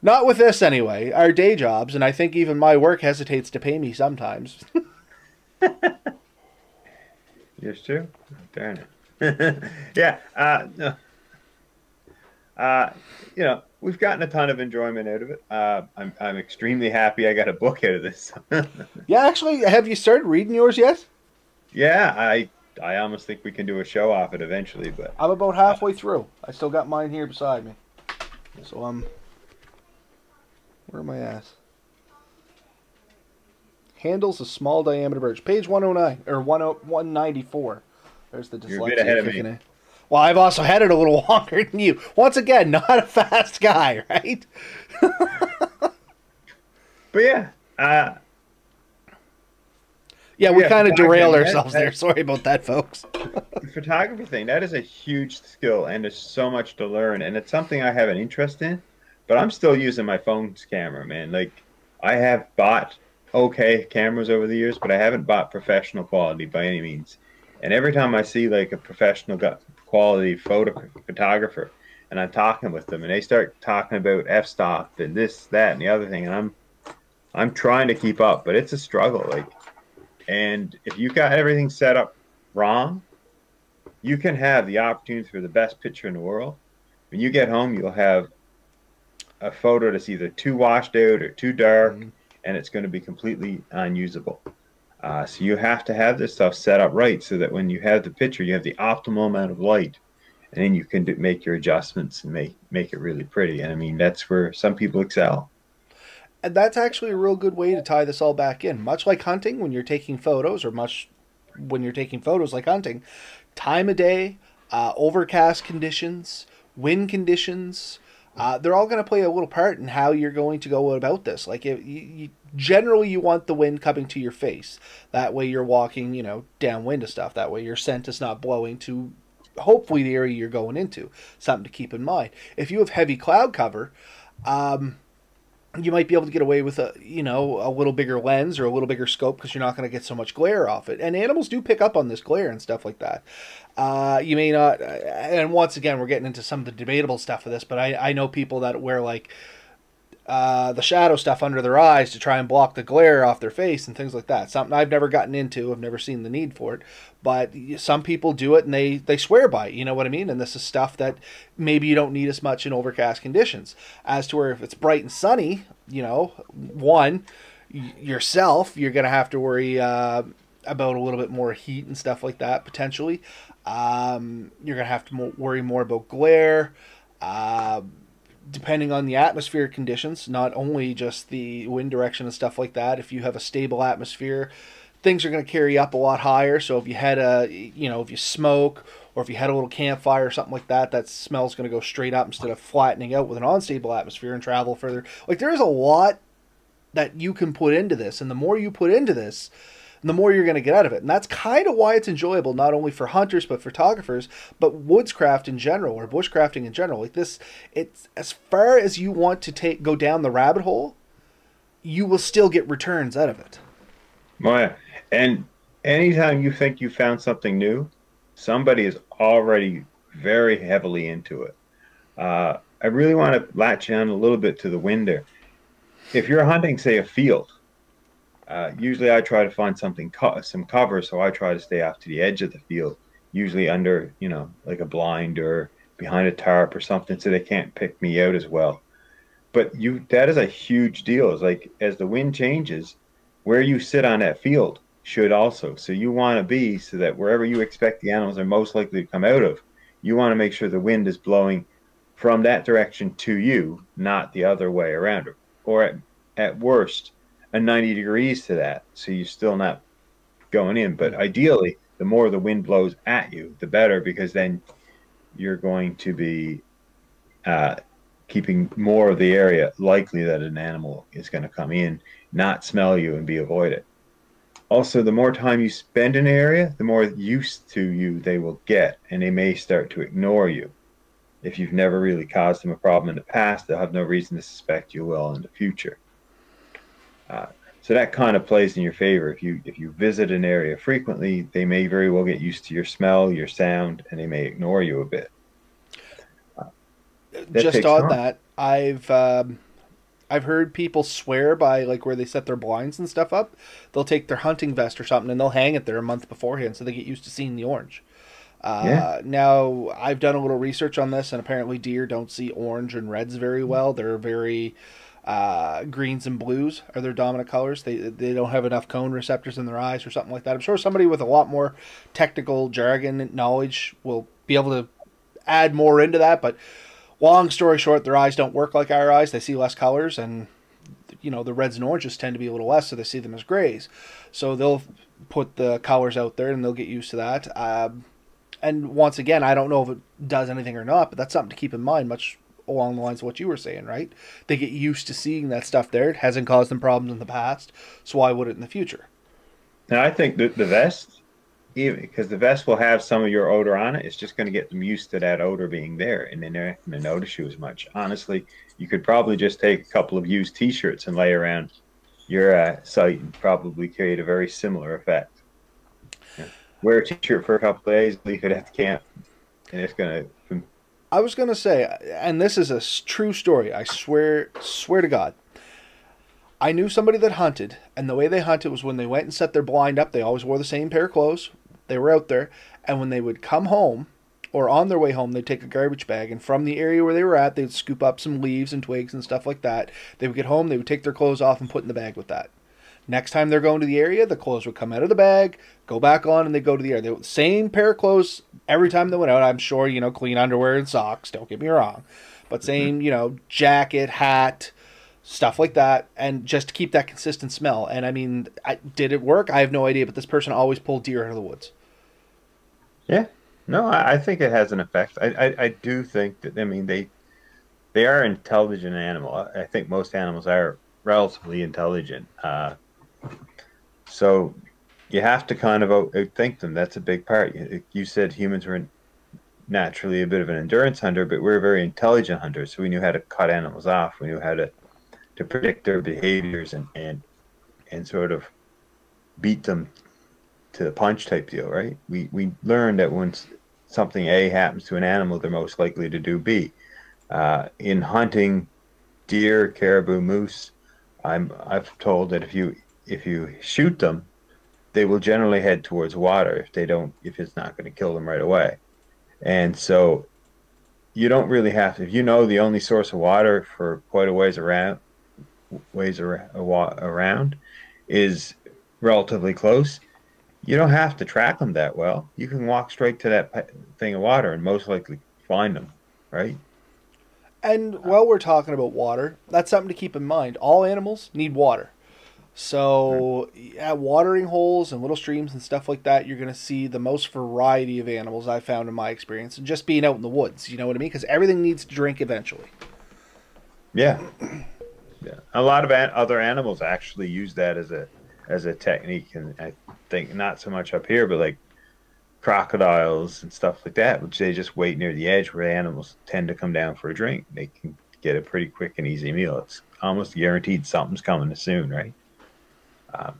Not with this, anyway. Our day jobs, and I think even my work hesitates to pay me sometimes. Yes, too. Darn it. Yeah. Uh, uh, you know, we've gotten a ton of enjoyment out of it. Uh, I'm I'm extremely happy I got a book out of this. Yeah, actually, have you started reading yours yet? Yeah, I I almost think we can do a show off it eventually, but I'm about halfway through. I still got mine here beside me, so I'm. Um, Where am I at? Handles a small diameter birch. Page one oh nine, or one ninety-four. There's the dyslexia. You're a bit ahead of me. Well, I've also had it a little longer than you. Once again, not a fast guy, right? But yeah. Uh, yeah, we yeah, kind of derailed ourselves that, there. That, Sorry about that, folks. The photography thing, that is a huge skill, and there's so much to learn, and it's something I have an interest in. But I'm still using my phone's camera, man. Like, I have bought okay cameras over the years, but I haven't bought professional quality by any means. And every time I see, like, a professional quality photo photographer, and I'm talking with them, and they start talking about f-stop and this, that, and the other thing, and I'm, I'm trying to keep up, but it's a struggle. Like, and if you got everything set up wrong, you can have the opportunity for the best picture in the world. When you get home, you'll have a photo that's either too washed out or too dark, mm-hmm. and it's going to be completely unusable. Uh, so you have to have this stuff set up right so that when you have the picture, you have the optimal amount of light, and then you can do, make your adjustments and make make it really pretty. And I mean, that's where some people excel. And that's actually a real good way to tie this all back in. Much like hunting, when you're taking photos, or much when you're taking photos like hunting, time of day, uh, overcast conditions, wind conditions. Uh, they're all going to play a little part in how you're going to go about this. Like, if you, you, generally, you want the wind coming to your face. That way you're walking, you know, downwind of stuff. That way your scent is not blowing to, hopefully, the area you're going into. Something to keep in mind. If you have heavy cloud cover, um, you might be able to get away with, a you know, a little bigger lens or a little bigger scope because you're not going to get so much glare off it. And animals do pick up on this glare and stuff like that. Uh, you may not, and once again, we're getting into some of the debatable stuff of this, but I, I know people that wear, like, uh, the shadow stuff under their eyes to try and block the glare off their face and things like that. Something I've never gotten into. I've never seen the need for it, but some people do it and they, they swear by it. You know what I mean? And this is stuff that maybe you don't need as much in overcast conditions. As to where if it's bright and sunny, you know, one, yourself, you're going to have to worry, uh, about a little bit more heat and stuff like that, potentially. Um, you're going to have to worry more about glare, uh, depending on the atmospheric conditions, not only just the wind direction and stuff like that. If you have a stable atmosphere, things are going to carry up a lot higher. So if you had a, you know, if you smoke or if you had a little campfire or something like that, that smell's going to go straight up instead of flattening out with an unstable atmosphere and travel further. Like, there is a lot that you can put into this. And the more you put into this, the more you're going to get out of it. And that's kind of why it's enjoyable, not only for hunters, but photographers, but woodscraft in general, or bushcrafting in general. Like this, it's as far as you want to take, go down the rabbit hole, you will still get returns out of it. Oh, yeah. And anytime you think you found something new, somebody is already very heavily into it. Uh, I really want to latch on a little bit to the wind there. If you're hunting, say, a field, uh, usually I try to find something, co some cover, so I try to stay off to the edge of the field, usually under, you know, like a blind or behind a tarp or something, so they can't pick me out as well. But you, that is a huge deal. It's like, as the wind changes, where you sit on that field should also. So you want to be so that wherever you expect the animals are most likely to come out of, you want to make sure the wind is blowing from that direction to you, not the other way around, or at, at worst, a ninety degrees to that. So you're still not going in. But ideally, the more the wind blows at you, the better, because then you're going to be uh, keeping more of the area likely that an animal is going to come in, not smell you, and be avoided. Also, the more time you spend in an area, the more used to you they will get, and they may start to ignore you. If you've never really caused them a problem in the past, they'll have no reason to suspect you will in the future. Uh, so that kind of plays in your favor. If you, if you visit an area frequently, they may very well get used to your smell, your sound, and they may ignore you a bit. Uh, Just on that, I've... Um... I've heard people swear by, like, where they set their blinds and stuff up. They'll take their hunting vest or something and they'll hang it there a month beforehand, so they get used to seeing the orange. Uh, yeah. Now, I've done a little research on this, and apparently deer don't see orange and reds very well. They're very uh, greens and blues are their dominant colors. They, they don't have enough cone receptors in their eyes or something like that. I'm sure somebody with a lot more technical jargon knowledge will be able to add more into that, but... long story short, their eyes don't work like our eyes. They see less colors, and, you know, the reds and oranges tend to be a little less, so they see them as grays. So they'll put the colors out there, and they'll get used to that. Uh, and once again, I don't know if it does anything or not, but that's something to keep in mind, much along the lines of what you were saying, right? They get used to seeing that stuff there. It hasn't caused them problems in the past, so why would it in the future? Now, I think that the vest, even because the vest will have some of your odor on it, it's just going to get them used to that odor being there, and then they're not going to notice you as much. Honestly, you could probably just take a couple of used t-shirts and lay around your uh, site and probably create a very similar effect. Yeah. Wear a t-shirt for a couple of days, leave it at the camp, and it's going to... I was going to say, and this is a true story, I swear, swear to God, I knew somebody that hunted, and the way they hunted was when they went and set their blind up, they always wore the same pair of clothes. They were out there, and when they would come home, or on their way home, they'd take a garbage bag, and from the area where they were at, they'd scoop up some leaves and twigs and stuff like that. They would get home, they would take their clothes off and put in the bag with that. Next time they're going to the area, the clothes would come out of the bag, go back on, and they go to the area. They were the same pair of clothes every time they went out. I'm sure, you know, clean underwear and socks, don't get me wrong, but same, you know, jacket, hat, stuff like that, and just to keep that consistent smell. And I mean, I, did it work? I have no idea, but this person always pulled deer out of the woods. Yeah, no, I, I think it has an effect. I, I, I do think that, I mean, they they are intelligent animal. I, I think most animals are relatively intelligent. Uh, so you have to kind of outthink them. That's a big part. You, you said humans were in, naturally a bit of an endurance hunter, but we're very intelligent hunters, so we knew how to cut animals off. We knew how to to predict their behaviors and, and and sort of beat them to the punch type deal, right? We we learned that when something A happens to an animal, they're most likely to do B. Uh, in hunting deer, caribou, moose, I'm I've told that if you if you shoot them, they will generally head towards water if they don't if it's not going to kill them right away. And so you don't really have to, if you know the only source of water for quite a ways around. ways around is relatively close, you don't have to track them that well. You can walk straight to that thing of water and most likely find them, right? And while we're talking about water, that's something to keep in mind. All animals need water. So at watering holes and little streams and stuff like that, you're going to see the most variety of animals I've found in my experience, and just being out in the woods, you know what I mean? Because everything needs to drink eventually. Yeah. Yeah. A lot of an other animals actually use that as a as a technique, and I think not so much up here, but like crocodiles and stuff like that, which they just wait near the edge where animals tend to come down for a drink. They can get a pretty quick and easy meal. It's almost guaranteed something's coming soon, right? Um,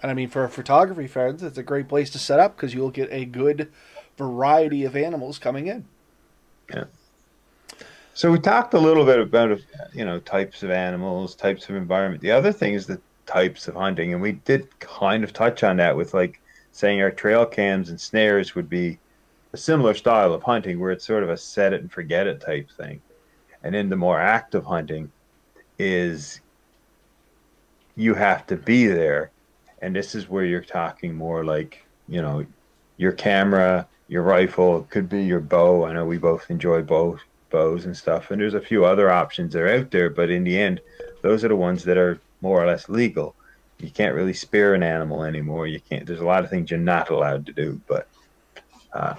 and I mean, for photography fans, it's a great place to set up because you'll get a good variety of animals coming in. Yeah. So we talked a little bit about, you know, types of animals, types of environment. The other thing is the types of hunting, and we did kind of touch on that with, like, saying our trail cams and snares would be a similar style of hunting where it's sort of a set it and forget it type thing. And then the more active hunting is you have to be there. And this is where you're talking more like, you know, your camera, your rifle, it could be your bow. I know we both enjoy bow, bows and stuff. And there's a few other options that are out there, but in the end, those are the ones that are more or less legal. You can't really spear an animal anymore. You can't. There's a lot of things you're not allowed to do, but uh,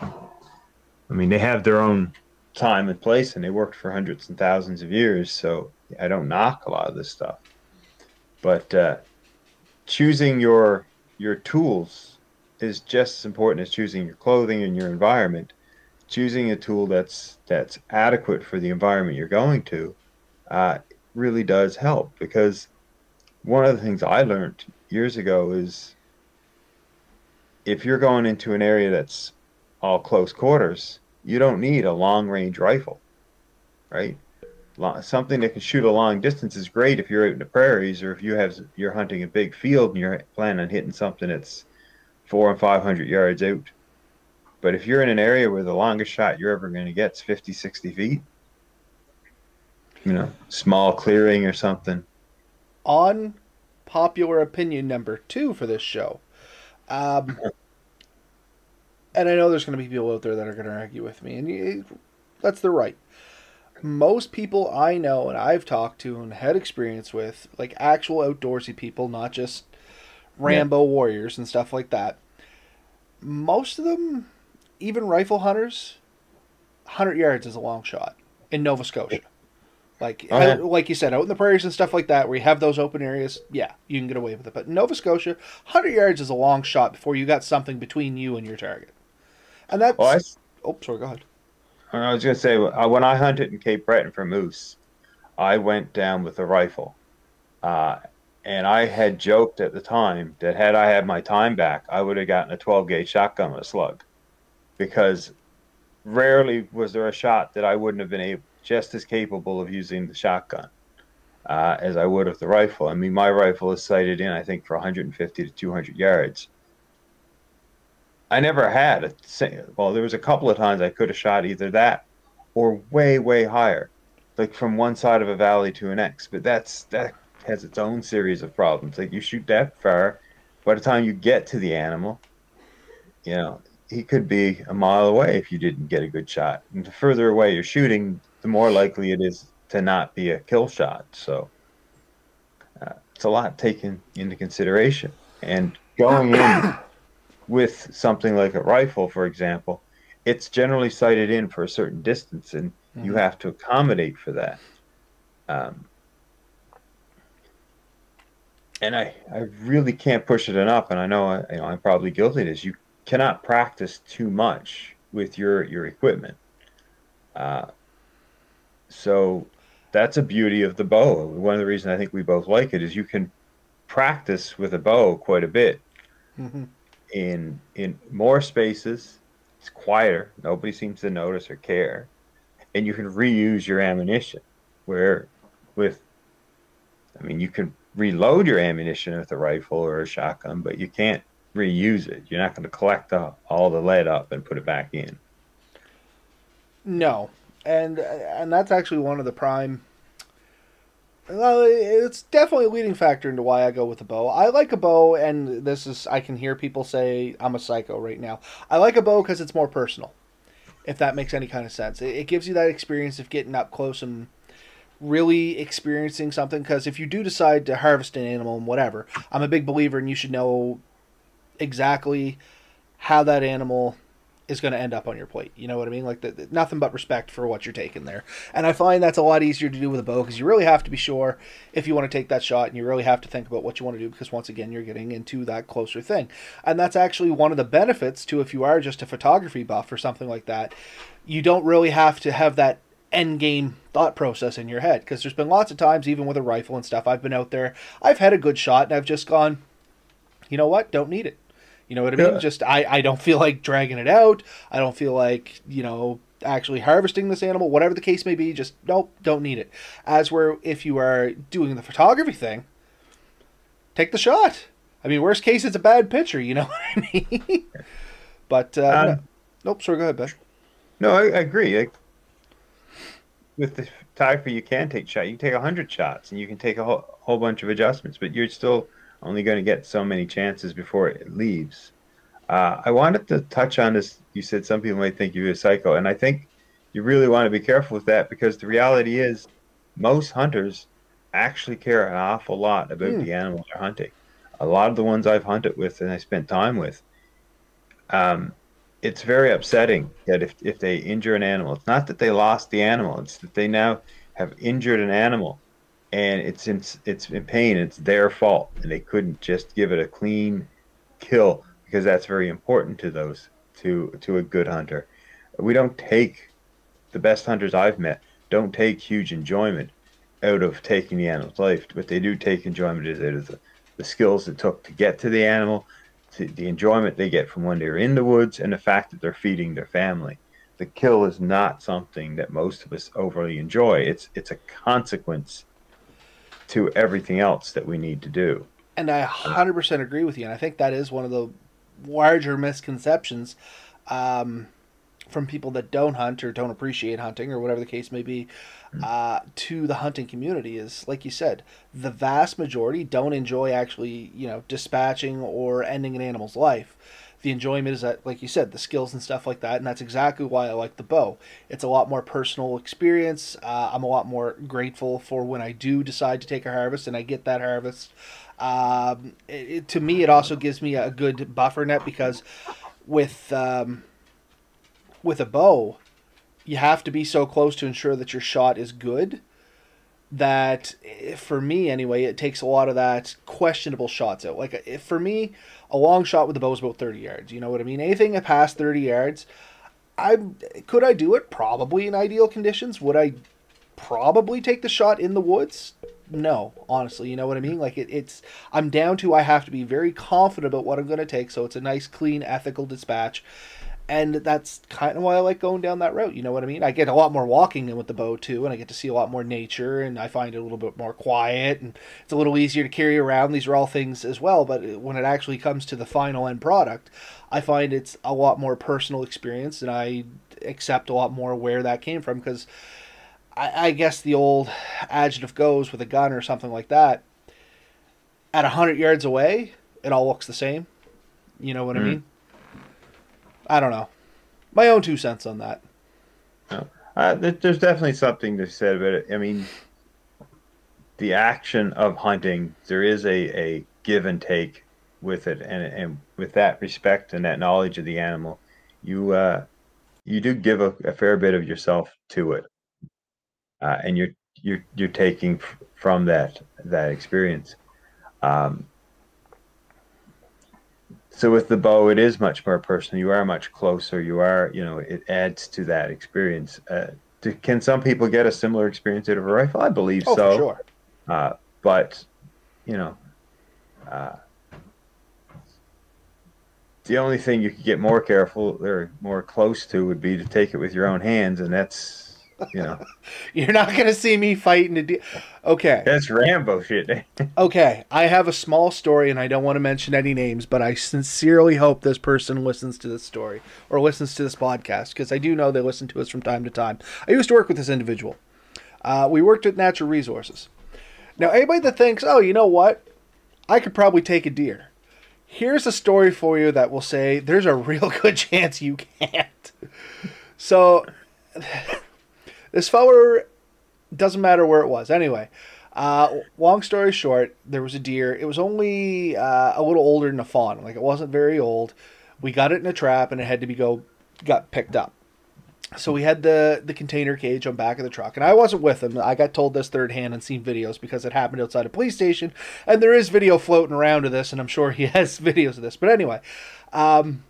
I mean, they have their own time and place, and they worked for hundreds and thousands of years, so I don't knock a lot of this stuff. But uh, choosing your your tools is just as important as choosing your clothing and your environment. Choosing a tool that's that's adequate for the environment you're going to uh, really does help, because one of the things I learned years ago is if you're going into an area that's all close quarters, you don't need a long-range rifle, right? Something that can shoot a long distance is great if you're out in the prairies, or if you have, you're hunting a big field and you're planning on hitting something that's four and five hundred yards out. But if you're in an area where the longest shot you're ever going to get is fifty, sixty feet, you know, small clearing or something. On popular opinion number two for this show. Um, and I know there's going to be people out there that are going to argue with me, and you, that's their right. Most people I know and I've talked to and had experience with, like actual outdoorsy people, not just Rambo yeah. warriors and stuff like that, most of them, even rifle hunters, one hundred yards is a long shot in Nova Scotia. Like, uh-huh. out, like you said, out in the prairies and stuff like that, where you have those open areas, yeah, you can get away with it. But in Nova Scotia, one hundred yards is a long shot before you got something between you and your target. And that's... Well, I, oh, sorry, go ahead. I was going to say, when I hunted in Cape Breton for moose, I went down with a rifle. Uh, and I had joked at the time that had I had my time back, I would have gotten a twelve gauge shotgun with a slug. Because rarely was there a shot that I wouldn't have been able... just as capable of using the shotgun uh, as I would with the rifle. I mean, my rifle is sighted in, I think, for one fifty to two hundred yards. I never had a single, well, there was a couple of times I could have shot either that or way, way higher, like from one side of a valley to the next. But that's that has its own series of problems. Like, you shoot that far, by the time you get to the animal, you know, he could be a mile away if you didn't get a good shot. And the further away you're shooting, the more likely it is to not be a kill shot. So uh, it's a lot taken into consideration. And going in with something like a rifle, for example, it's generally sighted in for a certain distance, and mm-hmm. you have to accommodate for that. Um, and I, I really can't push it enough, and I know, I, you know I'm probably guilty of this. You cannot practice too much with your, your equipment. Uh, So that's a beauty of the bow. One of the reasons I think we both like it is you can practice with a bow quite a bit mm-hmm. in in more spaces. It's quieter. Nobody seems to notice or care. And you can reuse your ammunition where with, I mean, you can reload your ammunition with a rifle or a shotgun, but you can't reuse it. You're not going to collect up all the lead up and put it back in. No. And and that's actually one of the prime, well, it's definitely a leading factor into why I go with a bow. I like a bow, and this is, I can hear people say I'm a psycho right now. I like a bow because it's more personal, if that makes any kind of sense. It, it gives you that experience of getting up close and really experiencing something, because if you do decide to harvest an animal and whatever, I'm a big believer and you should know exactly how that animal is going to end up on your plate. You know what I mean? Like, the, the, nothing but respect for what you're taking there. And I find that's a lot easier to do with a bow, because you really have to be sure if you want to take that shot, and you really have to think about what you want to do, because once again, you're getting into that closer thing. And that's actually one of the benefits to, if you are just a photography buff or something like that, you don't really have to have that end game thought process in your head, because there's been lots of times, even with a rifle and stuff, I've been out there, I've had a good shot, and I've just gone, you know what, don't need it. You know what I mean? Yeah. Just, I, I don't feel like dragging it out. I don't feel like, you know, actually harvesting this animal, whatever the case may be, just, nope, don't need it. As where if you are doing the photography thing, take the shot. I mean, worst case, it's a bad picture, you know what I mean? But, uh, um, no. nope, sorry, go ahead, Ben. No, I, I agree. I, with the photography, you can take shot. You can take a hundred shots, and you can take a whole, whole bunch of adjustments, but you're still only going to get so many chances before it leaves. Uh, I wanted to touch on this. You said some people might think you're a psycho, and I think you really want to be careful with that, because the reality is most hunters actually care an awful lot about mm. the animal they're hunting. A lot of the ones I've hunted with and I spent time with, um, it's very upsetting that if, if they injure an animal, it's not that they lost the animal, it's that they now have injured an animal, and it's in, it's in pain, it's their fault, and they couldn't just give it a clean kill, because that's very important to those, to, to a good hunter. We don't take, the best hunters I've met don't take huge enjoyment out of taking the animal's life. What they do take enjoyment is out of the, the skills it took to get to the animal, the enjoyment they get from when they're in the woods, and the fact that they're feeding their family. The kill is not something that most of us overly enjoy. It's it's a consequence to everything else that we need to do. And I one hundred percent agree with you, and I think that is one of the larger misconceptions um, from people that don't hunt or don't appreciate hunting or whatever the case may be uh, to the hunting community is, like you said, the vast majority don't enjoy actually, you know, dispatching or ending an animal's life. The enjoyment is that, like you said, the skills and stuff like that, and that's exactly why I like the bow. It's a lot more personal experience. Uh, I'm a lot more grateful for when I do decide to take a harvest and I get that harvest. Um, it, it, to me, it also gives me a good buffer net, because with... Um, with a bow, you have to be so close to ensure that your shot is good that, for me anyway, it takes a lot of that questionable shots out. Like, if for me, a long shot with the bow is about thirty yards. You know what I mean? Anything past thirty yards, I could I do it? Probably in ideal conditions. Would I probably take the shot in the woods? No, honestly, you know what I mean? Like, it, it's, I'm down to, I have to be very confident about what I'm going to take, so it's a nice, clean, ethical dispatch. And that's kind of why I like going down that route, you know what I mean? I get a lot more walking in with the bow, too, and I get to see a lot more nature, and I find it a little bit more quiet, and it's a little easier to carry around. These are all things as well, but when it actually comes to the final end product, I find it's a lot more personal experience, and I accept a lot more where that came from, because I, I guess the old adjective goes with a gun or something like that. At a hundred yards away, it all looks the same, you know what mm-hmm. I mean? I don't know. My own two cents on that. No. Uh, there's definitely something to be said about it. I mean, the action of hunting, there is a, a give and take with it. And, and with that respect and that knowledge of the animal, you uh, you do give a, a fair bit of yourself to it. Uh, and you're, you're, you're taking from that, that experience. Um So with the bow, it is much more personal. You are much closer. You are, you know, it adds to that experience. Uh, to, can some people get a similar experience out of a rifle? I believe oh, so. For sure. Uh, but, you know, uh, the only thing you could get more careful or more close to would be to take it with your own hands, and that's, you know. You're not going to see me fighting a deer. Okay. That's Rambo shit. Okay. I have a small story, and I don't want to mention any names, but I sincerely hope this person listens to this story or listens to this podcast, because I do know they listen to us from time to time. I used to work with this individual. Uh, we worked at Natural Resources. Now, anybody that thinks, oh, you know what? I could probably take a deer. Here's a story for you that will say there's a real good chance you can't. So... This fella, doesn't matter where it was. Anyway, uh, long story short, there was a deer. It was only uh, a little older than a fawn. Like, it wasn't very old. We got it in a trap, and it had to be go got picked up. So we had the, the container cage on back of the truck, and I wasn't with him. I got told this third hand and seen videos, because it happened outside a police station, and there is video floating around of this, and I'm sure he has videos of this. But anyway, um,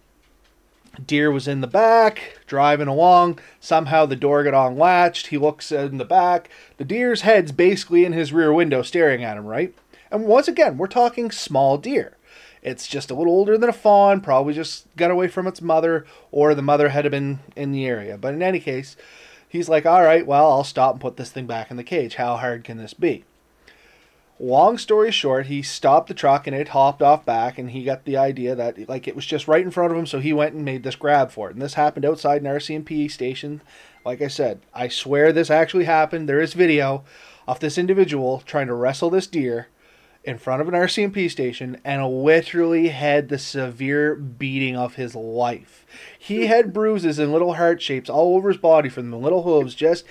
Deer was in the back, driving along. Somehow the door got unlatched. He looks in the back. The deer's head's basically in his rear window staring at him, right? And once again, we're talking small deer. It's just a little older than a fawn, probably just got away from its mother, or the mother had been in the area. But in any case, he's like, all right, well, I'll stop and put this thing back in the cage. How hard can this be? Long story short, he stopped the truck and it hopped off back, and he got the idea that, like, it was just right in front of him, so he went and made this grab for it. And this happened outside an R C M P station. Like I said, I swear this actually happened. There is video of this individual trying to wrestle this deer in front of an R C M P station and literally had the severe beating of his life. He had bruises and little heart shapes all over his body from the little hooves, just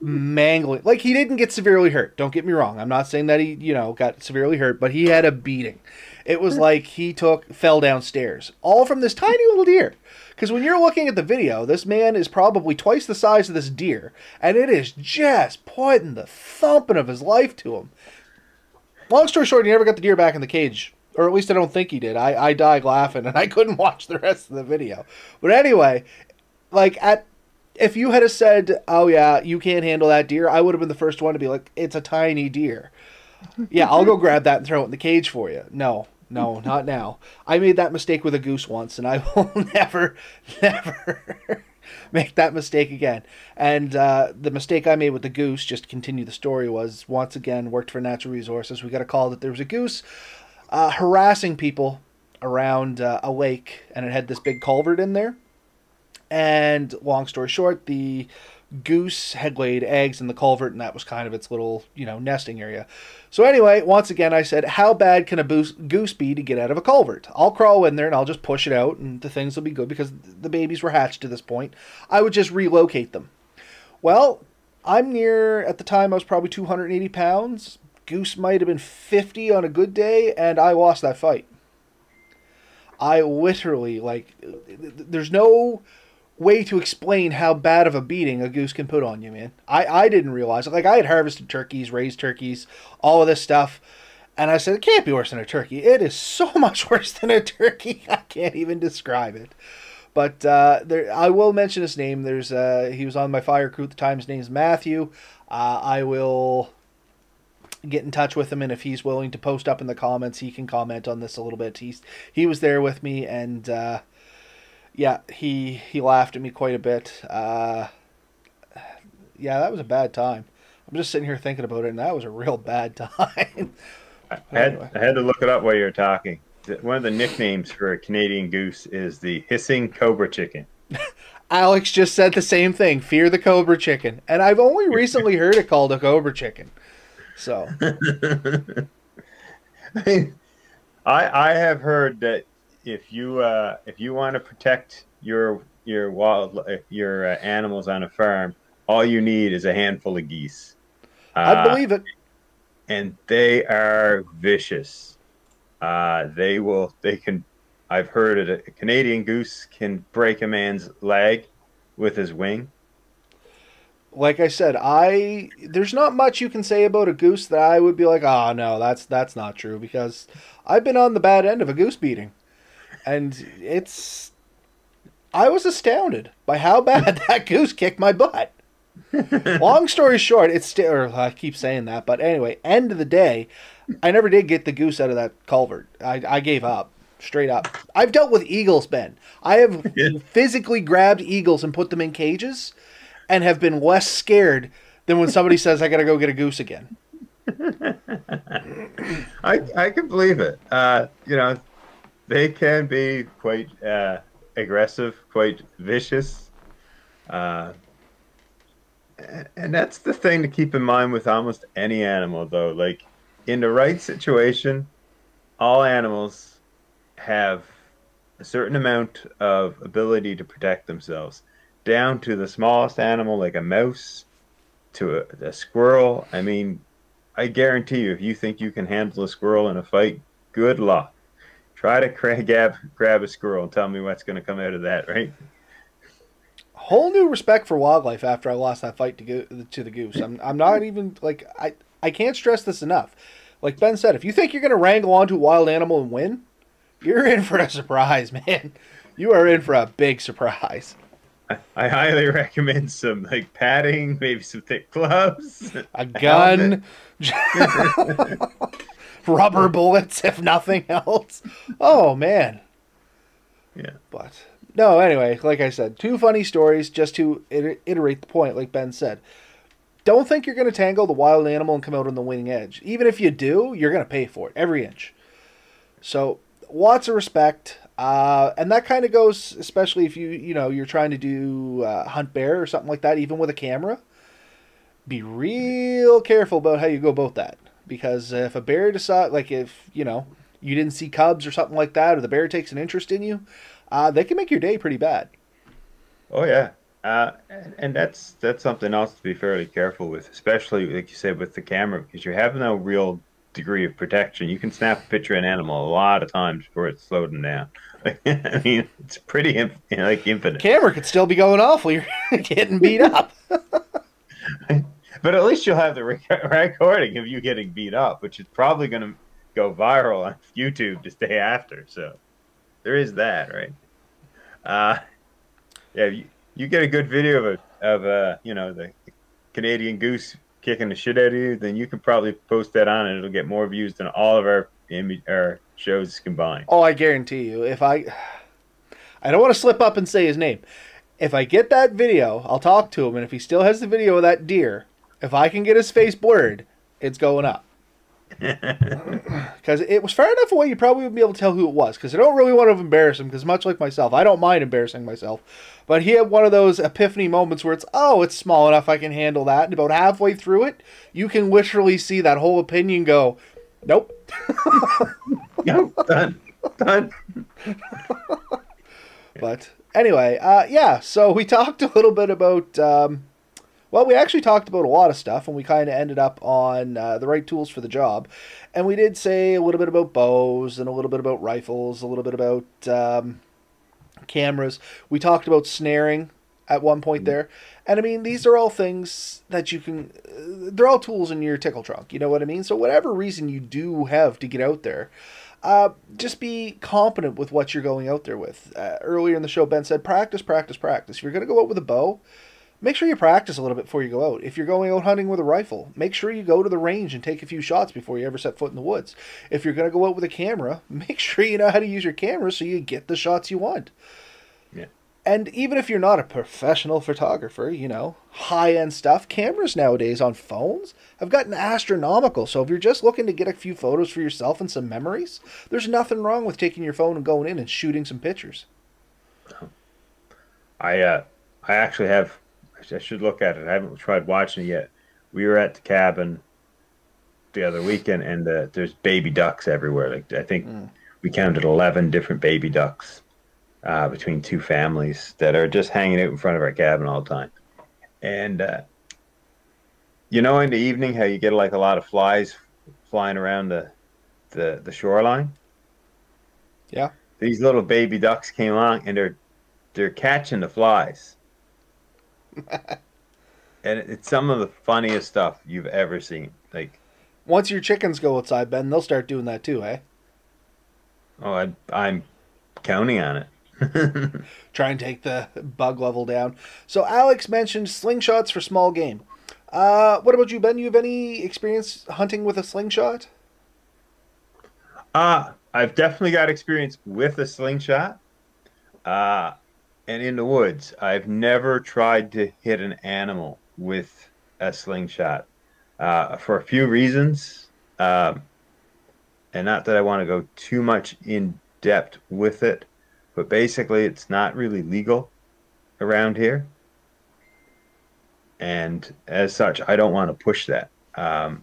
mangling. Like, he didn't get severely hurt. Don't get me wrong. I'm not saying that he, you know, got severely hurt, but he had a beating. It was like he took, fell downstairs. All from this tiny little deer. Because when you're looking at the video, this man is probably twice the size of this deer, and it is just putting the thumping of his life to him. Long story short, he never got the deer back in the cage. Or at least I don't think he did. I, I died laughing, and I couldn't watch the rest of the video. But anyway, like, at if you had said, oh, yeah, you can't handle that deer, I would have been the first one to be like, it's a tiny deer. Yeah, I'll go grab that and throw it in the cage for you. No, no, not now. I made that mistake with a goose once, and I will never, never make that mistake again. And uh, the mistake I made with the goose, just to continue the story, was, once again, worked for Natural Resources. We got a call that there was a goose uh, harassing people around uh, a lake, and it had this big culvert in there. And long story short, the goose had laid eggs in the culvert, and that was kind of its little, you know, nesting area. So anyway, once again, I said, how bad can a goose be to get out of a culvert? I'll crawl in there, and I'll just push it out, and the things will be good, because the babies were hatched to this point. I would just relocate them. Well, I'm near, at the time, I was probably two hundred eighty pounds. Goose might have been fifty on a good day, and I lost that fight. I literally, like, there's no way to explain how bad of a beating a goose can put on you, man. I, I didn't realize it. Like, I had harvested turkeys, raised turkeys, all of this stuff, and I said, it can't be worse than a turkey. It is so much worse than a turkey. I can't even describe it. But uh, there, I will mention his name. There's uh, he was on my fire crew at the time. His name's Matthew. Uh, I will get in touch with him, and if he's willing to post up in the comments, he can comment on this a little bit. He's, he was there with me, and uh, yeah, he, he laughed at me quite a bit. Uh, yeah, that was a bad time. I'm just sitting here thinking about it, and that was a real bad time. I, had, anyway. I had to look it up while you were talking. One of the nicknames for a Canadian goose is the hissing cobra chicken. Alex just said the same thing, fear the cobra chicken. And I've only recently heard it called a cobra chicken. So I mean, I, I have heard that if you uh, if you want to protect your your wild your uh, animals on a farm, all you need is a handful of geese. Uh, I believe it, and they are vicious. Uh, they will. They can. I've heard it. A Canadian goose can break a man's leg with his wing. Like I said, I there's not much you can say about a goose that I would be like, oh, no, that's that's not true, because I've been on the bad end of a goose beating. And it's, I was astounded by how bad that goose kicked my butt. Long story short, it's still, or I keep saying that, but anyway, end of the day, I never did get the goose out of that culvert. I, I gave up, straight up. I've dealt with eagles, Ben. I have yeah. physically grabbed eagles and put them in cages and have been less scared than when somebody says, I got to go get a goose again. I, I can believe it. Uh, you know, they can be quite uh, aggressive, quite vicious. Uh, and that's the thing to keep in mind with almost any animal, though. Like, in the right situation, all animals have a certain amount of ability to protect themselves, down to the smallest animal, like a mouse, to a, a squirrel. I mean, I guarantee you, if you think you can handle a squirrel in a fight, good luck. Try to grab, grab a squirrel and tell me what's going to come out of that, right? Whole new respect for wildlife after I lost that fight to, go, to the goose. I'm, I'm not even, like, I, I can't stress this enough. Like Ben said, if you think you're going to wrangle onto a wild animal and win, you're in for a surprise, man. you are in for a big surprise. I, I highly recommend some like padding, maybe some thick gloves, a gun, rubber bullets, if nothing else. Oh man. Yeah. But no, anyway, like I said, two funny stories just to iterate the point, like Ben said. Don't think you're going to tangle the wild animal and come out on the winning edge. Even if you do, you're going to pay for it, every inch. So, lots of respect. Uh, and that kind of goes, especially if you, you know, you're trying to do uh, hunt bear or something like that, even with a camera. Be real careful about how you go about that. Because if a bear decides, like if, you know, you didn't see cubs or something like that, or the bear takes an interest in you, uh, they can make your day pretty bad. Oh, yeah. Uh, and, and that's that's something else to be fairly careful with, especially like you said with the camera, because you have no real degree of protection. You can snap a picture of an animal a lot of times before it's slowed them down. Like, I mean, it's pretty you know, like infinite. Camera could still be going off while you're getting beat up. But at least you'll have the rec recording of you getting beat up, which is probably going to go viral on YouTube just the day after. So there is that, right? Uh, yeah. You, You get a good video of a, of uh, you know, the Canadian goose kicking the shit out of you, then you can probably post that on, and it'll get more views than all of our image, our shows combined. Oh, I guarantee you. If I, I don't want to slip up and say his name. If I get that video, I'll talk to him, and if he still has the video of that deer, if I can get his face blurred, it's going up. Because it was far enough away, you probably would be able to tell who it was. Because I don't really want to embarrass him. Because much like myself, I don't mind embarrassing myself. But he had one of those epiphany moments where it's, oh, it's small enough, I can handle that. And about halfway through it, you can literally see that whole opinion go, nope. Nope, done, done. But anyway, uh, yeah. So we talked a little bit about. Um, Well, we actually talked about a lot of stuff, and we kind of ended up on uh, the right tools for the job. And we did say a little bit about bows, and a little bit about rifles, a little bit about um, cameras. We talked about snaring at one point there. And, I mean, these are all things that you can... Uh, they're all tools in your tickle trunk, you know what I mean? So whatever reason you do have to get out there, uh, just be competent with what you're going out there with. Uh, earlier in the show, Ben said, practice, practice, practice. If you're going to go out with a bow... make sure you practice a little bit before you go out. If you're going out hunting with a rifle, make sure you go to the range and take a few shots before you ever set foot in the woods. If you're going to go out with a camera, make sure you know how to use your camera so you get the shots you want. Yeah. And even if you're not a professional photographer, you know, high-end stuff, cameras nowadays on phones have gotten astronomical. So if you're just looking to get a few photos for yourself and some memories, there's nothing wrong with taking your phone and going in and shooting some pictures. I, uh, I actually have... I should look at it. I haven't tried watching it yet. We were at the cabin the other weekend, and uh, there's baby ducks everywhere. Like I think mm. we counted eleven different baby ducks uh, between two families that are just hanging out in front of our cabin all the time. And uh, you know, in the evening, how you get like a lot of flies flying around the the, the shoreline. Yeah, these little baby ducks came along, and they're they're catching the flies. And it's some of the funniest stuff you've ever seen. Like, once your chickens go outside, Ben, they'll start doing that too, eh? Oh, I, I'm counting on it. Try and take the bug level down. So Alex mentioned slingshots for small game. Uh, what about you, Ben? You have any experience hunting with a slingshot? Uh, I've definitely got experience with a slingshot. Uh, And in the woods, I've never tried to hit an animal with a slingshot uh, for a few reasons. Um, and not that I want to go too much in depth with it, but basically it's not really legal around here. And as such, I don't want to push that. Um,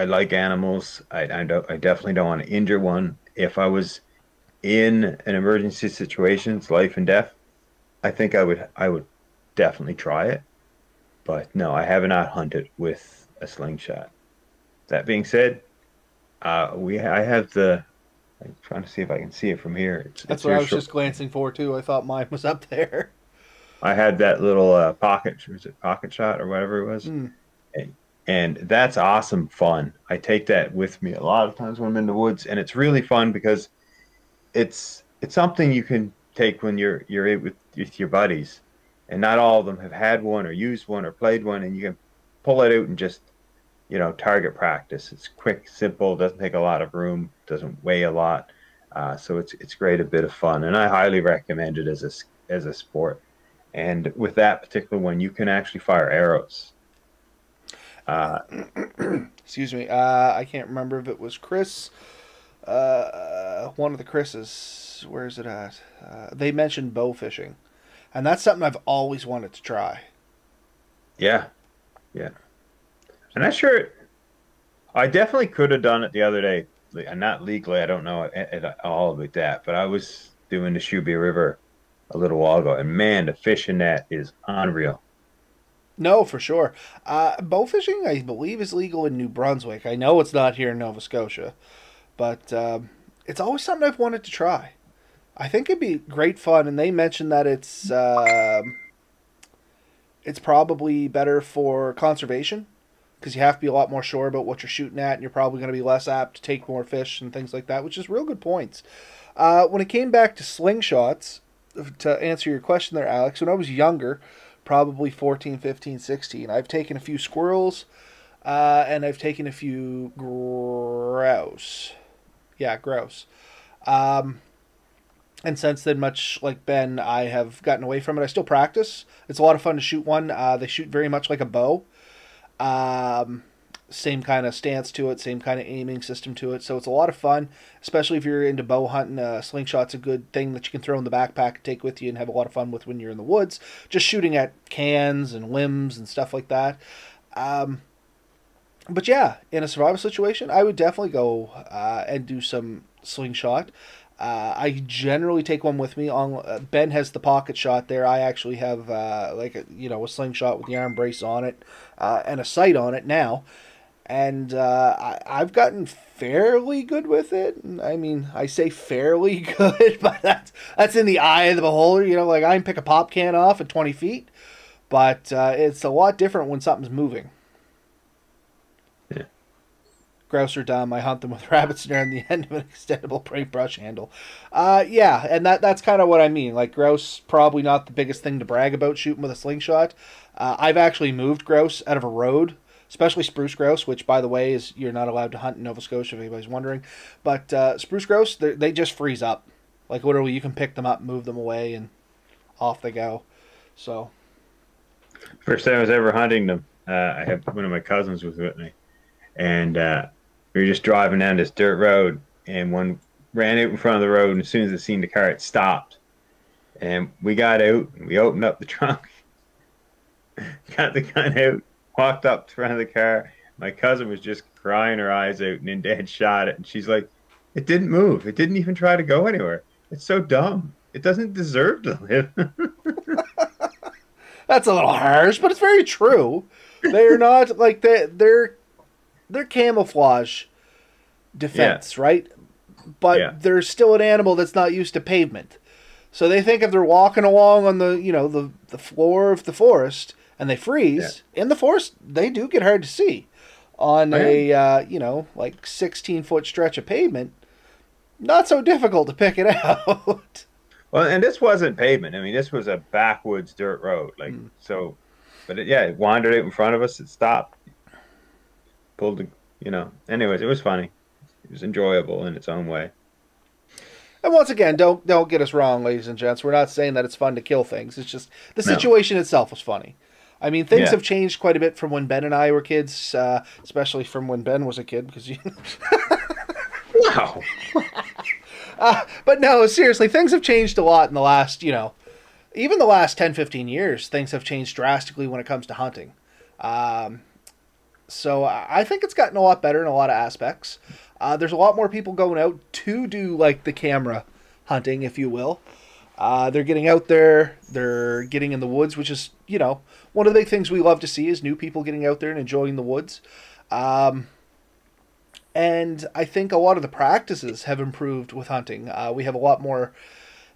I like animals. I, I, don't, I definitely don't want to injure one. If I was in an emergency situation, it's life and death. I think I would I would definitely try it, but no, I have not hunted with a slingshot. That being said, uh, we I have the. I'm trying to see if I can see it from here. It's, That's it's what I was just glancing for too. I thought mine was up there. I had that little uh, pocket. Was it pocket shot or whatever it was? Mm. And, and that's awesome fun. I take that with me a lot of times when I'm in the woods, and it's really fun because it's it's something you can take when you're you're out with, with your buddies, and not all of them have had one or used one or played one, and you can pull it out and just, you know, target practice. It's quick, simple, doesn't take a lot of room, doesn't weigh a lot, uh, so it's it's great, a bit of fun, and I highly recommend it as a as a sport. And with that particular one, you can actually fire arrows. Uh, Excuse me, uh, I can't remember if it was Chris, uh, one of the Chris's. Where is it at? Uh, they mentioned bow fishing, and that's something I've always wanted to try. Yeah, yeah. And I'm sure I definitely could have done it the other day. Not legally, I don't know at all about that, but I was doing the Shubie River a little while ago, and man, the fish in that is unreal. No, for sure. Uh, bow fishing, I believe, is legal in New Brunswick. I know it's not here in Nova Scotia, but um, it's always something I've wanted to try. I think it'd be great fun, and they mentioned that it's uh, it's probably better for conservation, because you have to be a lot more sure about what you're shooting at, and you're probably going to be less apt to take more fish and things like that, which is real good points. Uh, when it came back to slingshots, to answer your question there, Alex, when I was younger, probably fourteen, fifteen, sixteen, I've taken a few squirrels, uh, and I've taken a few grouse. Yeah, grouse. Um, and since then, much like Ben, I have gotten away from it. I still practice. It's a lot of fun to shoot one. Uh, they shoot very much like a bow. Um, same kind of stance to it, same kind of aiming system to it. So it's a lot of fun, especially if you're into bow hunting. Uh, slingshot's a good thing that you can throw in the backpack and take with you and have a lot of fun with when you're in the woods, just shooting at cans and limbs and stuff like that. Um, but yeah, in a survival situation, I would definitely go uh, and do some slingshot. Uh, I generally take one with me. On uh, Ben has the pocket shot there. I actually have uh, like a, you know, a slingshot with the arm brace on it uh, and a sight on it now, and uh, I, I've gotten fairly good with it. I mean, I say fairly good, but that's that's in the eye of the beholder. You know, like I can pick a pop can off at twenty feet, but uh, it's a lot different when something's moving. Grouse are dumb. I hunt them with rabbit snare on the end of an extendable paintbrush handle. Uh, yeah, and that that's kind of what I mean. Like, grouse, probably not the biggest thing to brag about shooting with a slingshot. Uh, I've actually moved grouse out of a road, especially spruce grouse, which, by the way, is you're not allowed to hunt in Nova Scotia, if anybody's wondering. But uh, spruce grouse, they just freeze up. Like, literally, you can pick them up, move them away, and off they go. So, first time I was ever hunting them, uh, I had one of my cousins was with me, and uh, we were just driving down this dirt road, and one ran out in front of the road, and as soon as it seen the car, it stopped. And we got out, and we opened up the trunk, got the gun out, walked up to front of the car. My cousin was just crying her eyes out, and then Dad shot it. And she's like, it didn't move. It didn't even try to go anywhere. It's so dumb. It doesn't deserve to live. That's a little harsh, but it's very true. They're not, like, they, they're... They're camouflage defense, yeah. Right? But yeah. They're still an animal that's not used to pavement. So they think if they're walking along on the, you know, the, the floor of the forest and they freeze, yeah. In the forest, they do get hard to see. On oh, a, yeah. uh, you know, like sixteen-foot stretch of pavement, not so difficult to pick it out. Well, and this wasn't pavement. I mean, this was a backwoods dirt road. Like, mm. So, but it, yeah, it wandered out in front of us. It stopped. Pulled, the, you know, anyways, it was funny. It was enjoyable in its own way. And once again, don't don't get us wrong, ladies and gents. We're not saying that it's fun to kill things. It's just the situation no. itself was funny. I mean, things yeah. have changed quite a bit from when Ben and I were kids, uh, especially from when Ben was a kid. Because you know... Wow. uh, but no, seriously, things have changed a lot in the last, you know, even the last ten, fifteen years, things have changed drastically when it comes to hunting. Um... So I think it's gotten a lot better in a lot of aspects. Uh, there's a lot more people going out to do, like, the camera hunting, if you will. Uh, they're getting out there. They're getting in the woods, which is, you know, one of the big things we love to see is new people getting out there and enjoying the woods. Um, and I think a lot of the practices have improved with hunting. Uh, we have a lot more...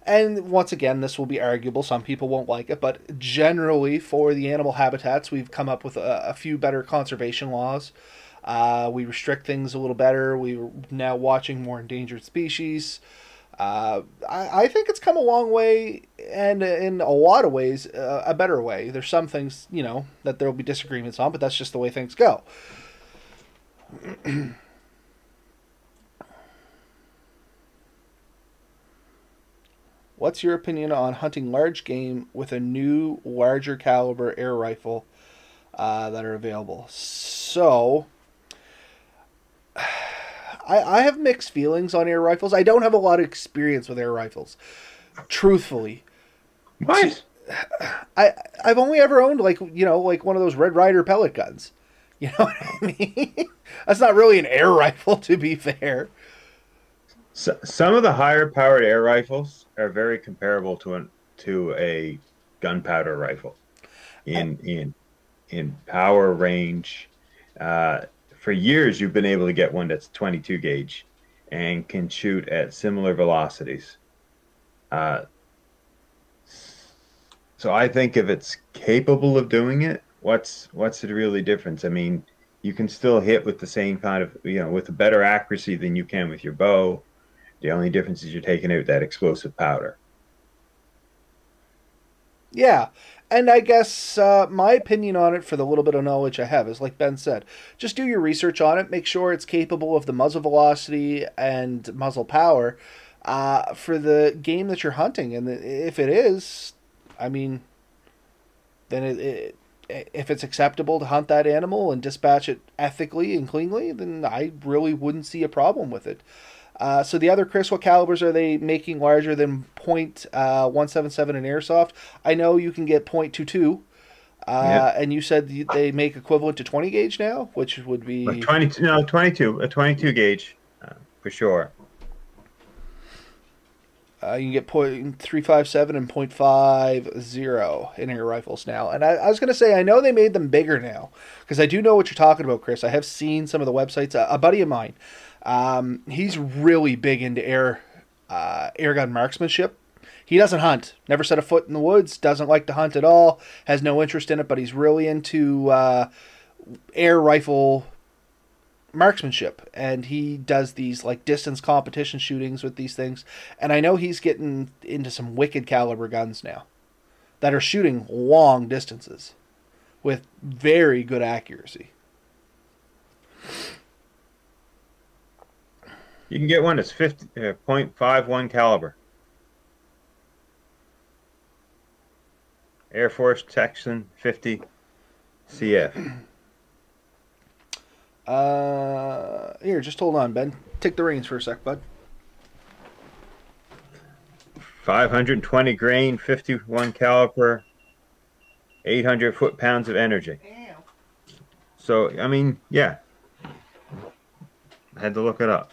And once again, this will be arguable. Some people won't like it, but generally for the animal habitats, we've come up with a, a few better conservation laws. Uh, we restrict things a little better. We're now watching more endangered species. Uh, I, I think it's come a long way, and in a lot of ways, uh, a better way. There's some things, you know, that there will be disagreements on, but that's just the way things go. What's your opinion on hunting large game with a new, larger caliber air rifle uh, that are available? So... I, I have mixed feelings on air rifles. I don't have a lot of experience with air rifles, truthfully. What? I I've only ever owned, like, you know, like one of those Red Ryder pellet guns. You know what I mean? That's not really an air rifle, to be fair. So, some of the higher powered air rifles are very comparable to an to a gunpowder rifle in I, in in power range. Uh, For years, you've been able to get one that's twenty-two gauge and can shoot at similar velocities. Uh, so I think if it's capable of doing it, what's what's the really difference? I mean, you can still hit with the same kind of, you know, with a better accuracy than you can with your bow. The only difference is you're taking out that explosive powder. Yeah. And I guess uh, my opinion on it, for the little bit of knowledge I have, is like Ben said, just do your research on it. Make sure it's capable of the muzzle velocity and muzzle power uh, for the game that you're hunting. And if it is, I mean, then it, it, if it's acceptable to hunt that animal and dispatch it ethically and cleanly, then I really wouldn't see a problem with it. Uh, so the other, Chris, what calibers are they making larger than point one seventy-seven in airsoft? I know you can get point two two, uh, yep. And you said they make equivalent to twenty gauge now, which would be twenty-two. No, twenty-two, a twenty-two gauge uh, for sure. Uh, you can get point three five seven and point five zero in air rifles now. And I, I was going to say, I know they made them bigger now, because I do know what you're talking about, Chris. I have seen some of the websites. A, a buddy of mine. Um, he's really big into air, uh, air gun marksmanship. He doesn't hunt, never set a foot in the woods, doesn't like to hunt at all, has no interest in it, but he's really into, uh, air rifle marksmanship. And he does these like distance competition shootings with these things. And I know he's getting into some wicked caliber guns now that are shooting long distances with very good accuracy. You can get one that's fifty, uh, point five one caliber. Air Force Texan fifty C F. Uh, here, just hold on, Ben. Take the reins for a sec, bud. five hundred twenty grain, fifty-one caliber, eight hundred foot-pounds of energy. Damn. So, I mean, yeah. I had to look it up.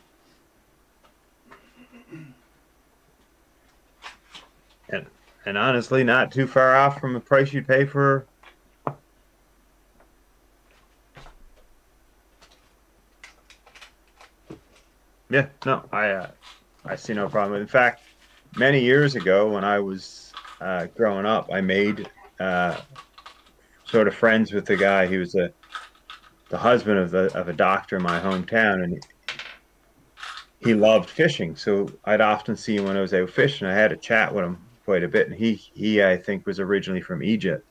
And, and honestly, not too far off from the price you'd pay for yeah no I uh, I see no problem. In fact, many years ago when I was uh, growing up, I made uh, sort of friends with the guy. He was a the husband of, the, of a doctor in my hometown, and he, he loved fishing, so I'd often see him when I was out fishing. I had a chat with him quite a bit, and he he I think was originally from Egypt,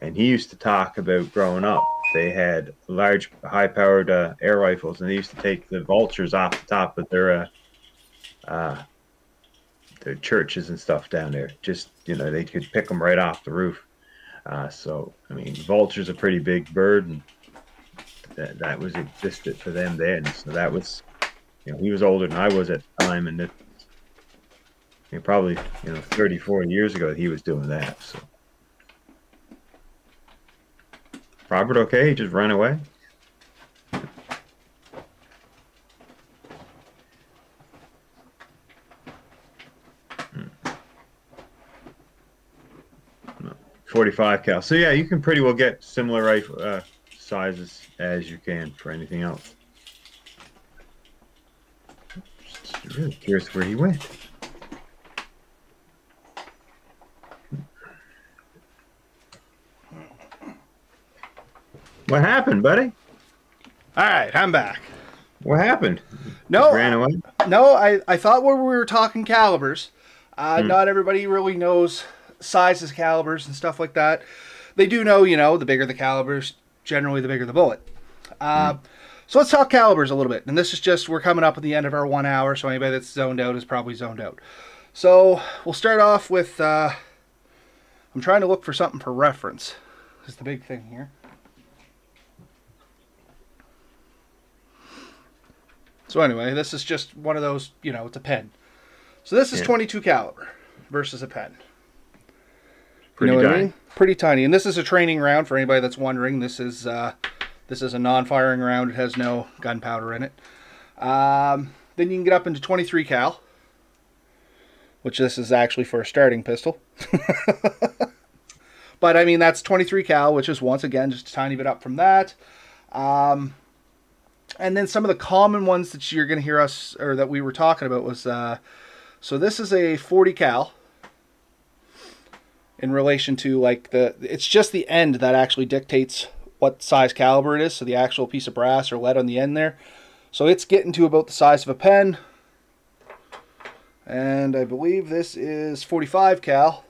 and he used to talk about growing up they had large high-powered uh, air rifles, and they used to take the vultures off the top of their uh, uh their churches and stuff down there. Just, you know, they could pick them right off the roof. Uh so I mean, vultures are a pretty big bird, and that, that was existed for them then. So that was, you know, he was older than I was at the time, and it, you know, probably, you know, thirty, forty years ago he was doing that. So Robert, okay, he just ran away. Hmm. No, forty-five cal. So yeah, you can pretty well get similar rifle uh, sizes as you can for anything else. I'm really curious where he went. What happened, buddy? All right, I'm back. What happened? No, ran away? No, I, I thought when we were talking calibers, uh, hmm. not everybody really knows sizes of calibers and stuff like that. They do know, you know, the bigger the calibers, generally the bigger the bullet. Uh, hmm. So let's talk calibers a little bit. And this is just, we're coming up at the end of our one hour, so anybody that's zoned out is probably zoned out. So we'll start off with, uh, I'm trying to look for something for reference. This is the big thing here. So anyway, this is just one of those, you know, it's a pen. So this is yeah. twenty-two caliber versus a pen. Pretty you know tiny. I mean? Pretty tiny. And this is a training round for anybody that's wondering. This is uh, this is a non-firing round. It has no gunpowder in it. Um, then you can get up into twenty-three cal, which this is actually for a starting pistol. But I mean, that's twenty-three cal, which is once again just a tiny bit up from that. Um, And then some of the common ones that you're going to hear us, or that we were talking about was, uh, so this is a forty cal in relation to like the, it's just the end that actually dictates what size caliber it is. So the actual piece of brass or lead on the end there. So it's getting to about the size of a pen. And I believe this is forty-five cal.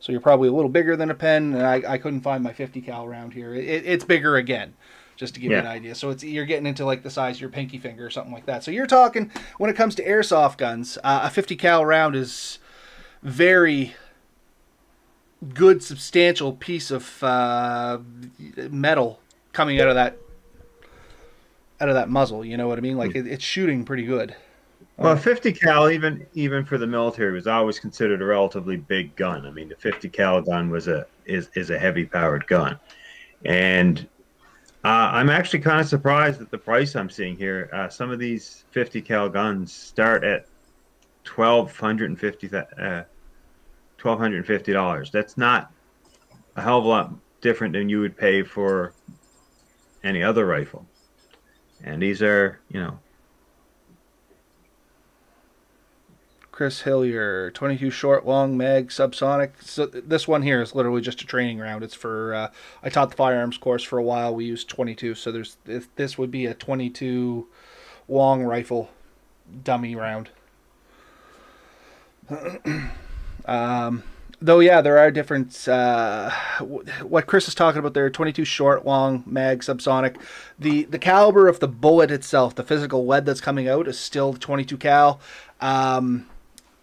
So you're probably a little bigger than a pen. And I, I couldn't find my fifty cal round here. It, it's bigger again. Just to give yeah. you an idea. So it's you're getting into like the size of your pinky finger or something like that. So you're talking, when it comes to airsoft guns, uh, a fifty cal round is very good, substantial piece of uh, metal coming out of that out of that muzzle. You know what I mean? Like it, it's shooting pretty good. Well, fifty cal, even even for the military, was always considered a relatively big gun. I mean, the fifty cal gun was a is is a heavy powered gun, and Uh, I'm actually kind of surprised at the price I'm seeing here. Uh, some of these fifty cal guns start at twelve hundred and fifty uh, twelve hundred and fifty dollars. That's not a hell of a lot different than you would pay for any other rifle. And these are, you know, Chris Hillier, twenty-two short, long mag, subsonic. So this one here is literally just a training round. It's for, uh, I taught the firearms course for a while. We used twenty-two. So there's, if this would be a twenty-two long rifle dummy round. um, though, yeah, there are different, uh, what Chris is talking about there, twenty-two short, long mag, subsonic. The, the caliber of the bullet itself, the physical lead that's coming out is still the twenty-two cal. Um,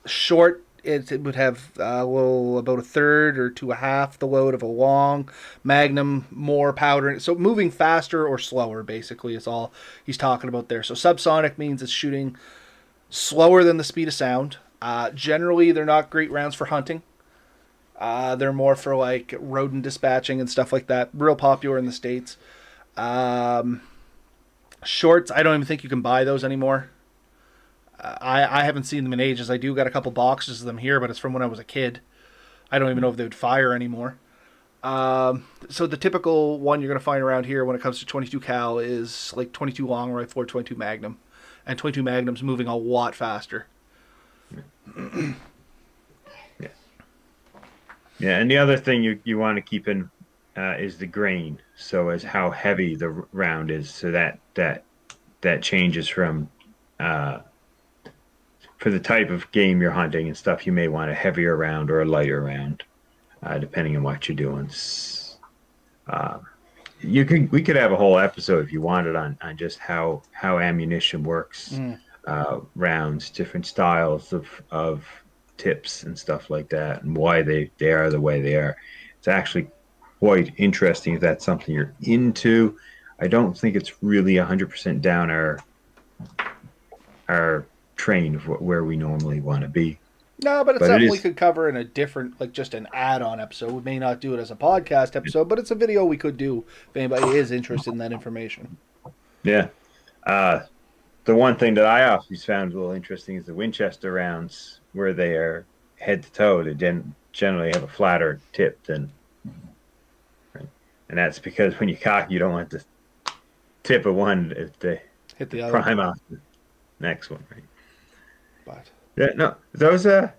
Short, it, it would have a little, about a third or to a half the load of a long magnum, more powder in it. So moving faster or slower, basically, is all he's talking about there. So subsonic means it's shooting slower than the speed of sound. Uh, generally, they're not great rounds for hunting. Uh, they're more for, like, rodent dispatching and stuff like that. Real popular in the States. Um, shorts, I don't even think you can buy those anymore. I, I haven't seen them in ages. I do got a couple boxes of them here, but it's from when I was a kid. I don't even know if they would fire anymore. Um, so the typical one you're going to find around here when it comes to twenty-two cal is like twenty-two long rifle or twenty-two magnum. And twenty-two magnum's moving a lot faster. Yeah. yeah. yeah, and the other thing you, you want to keep in uh, is the grain. So as how heavy the round is. So that, that, that changes from... Uh, for the type of game you're hunting and stuff, you may want a heavier round or a lighter round, uh, depending on what you're doing. Uh, you could we could have a whole episode if you wanted on on just how how ammunition works, mm. uh, rounds, different styles of of tips and stuff like that, and why they they are the way they are. It's actually quite interesting if that's something you're into. I don't think it's really one hundred percent down our our train of where we normally want to be. No, but it's but something it we could cover in a different, like just an add-on episode. We may not do it as a podcast episode, but it's a video we could do if anybody is interested in that information. Yeah. Uh, the one thing that I always found a little interesting is the Winchester rounds, where they are head to toe. They generally have a flatter tip than, right? And that's because when you cock, you don't want the tip of one if they hit the other prime off the next one, right? But. Yeah, no, those uh,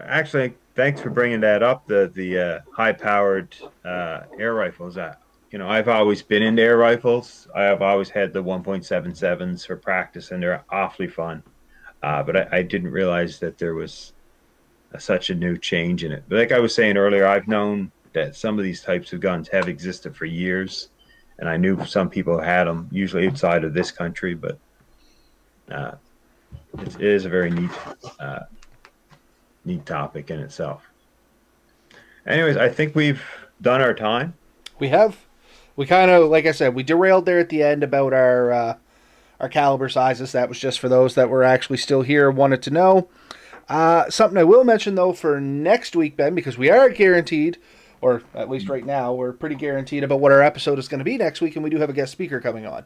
actually, thanks for bringing that up. The the uh, high powered uh, air rifles. Uh, you know, I've always been into air rifles. I have always had the one point seven sevens for practice, and they're awfully fun. Uh, but I, I didn't realize that there was a, such a new change in it. But like I was saying earlier, I've known that some of these types of guns have existed for years, and I knew some people had them, usually outside of this country. But uh, it's, it is a very neat, uh, neat topic in itself. Anyways, I think we've done our time. We have. We kind of, like I said, we derailed there at the end about our uh, our caliber sizes. That was just for those that were actually still here, wanted to know. Uh, something I will mention, though, for next week, Ben, because we are guaranteed, or at least right now, we're pretty guaranteed about what our episode is going to be next week, and we do have a guest speaker coming on.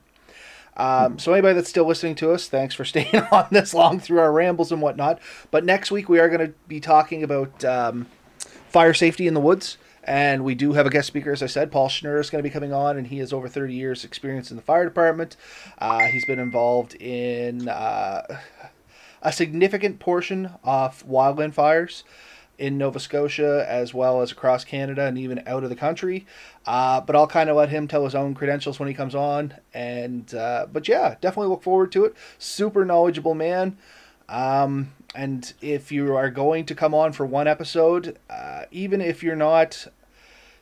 Um, so anybody that's still listening to us, thanks for staying on this long through our rambles and whatnot. But next week, we are going to be talking about um, fire safety in the woods. And we do have a guest speaker, as I said. Paul Schneider is going to be coming on, and he has over thirty years experience in the fire department. Uh, he's been involved in uh, a significant portion of wildland fires in Nova Scotia, as well as across Canada and even out of the country. Uh, but I'll kind of let him tell his own credentials when he comes on. And uh, But yeah, definitely look forward to it. Super knowledgeable man. Um, and if you are going to come on for one episode, uh, even if you're not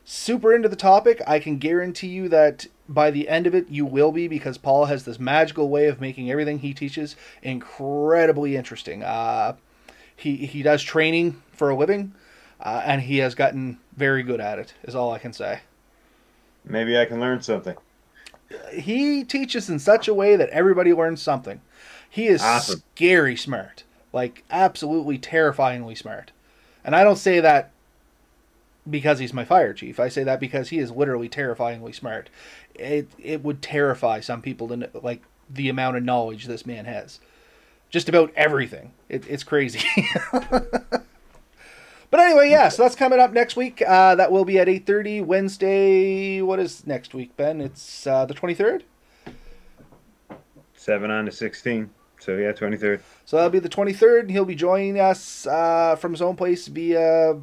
super into the topic, I can guarantee you that by the end of it, you will be, because Paul has this magical way of making everything he teaches incredibly interesting. Uh, he, he does training for a living, uh, and he has gotten very good at it, is all I can say. Maybe I can learn something. He teaches in such a way that everybody learns something. He is awesome. Scary smart, like absolutely terrifyingly smart. And I don't say that because he's my fire chief. I say that because he is literally terrifyingly smart. It it would terrify some people to know, like, the amount of knowledge this man has. Just about everything. It, it's crazy. But anyway, yeah, so that's coming up next week. Uh, that will be at eight thirty Wednesday. What is next week, Ben? It's uh, the twenty-third? seven on to sixteen. So, yeah, twenty-third. So, that'll be the twenty-third. He'll be joining us uh, from his own place via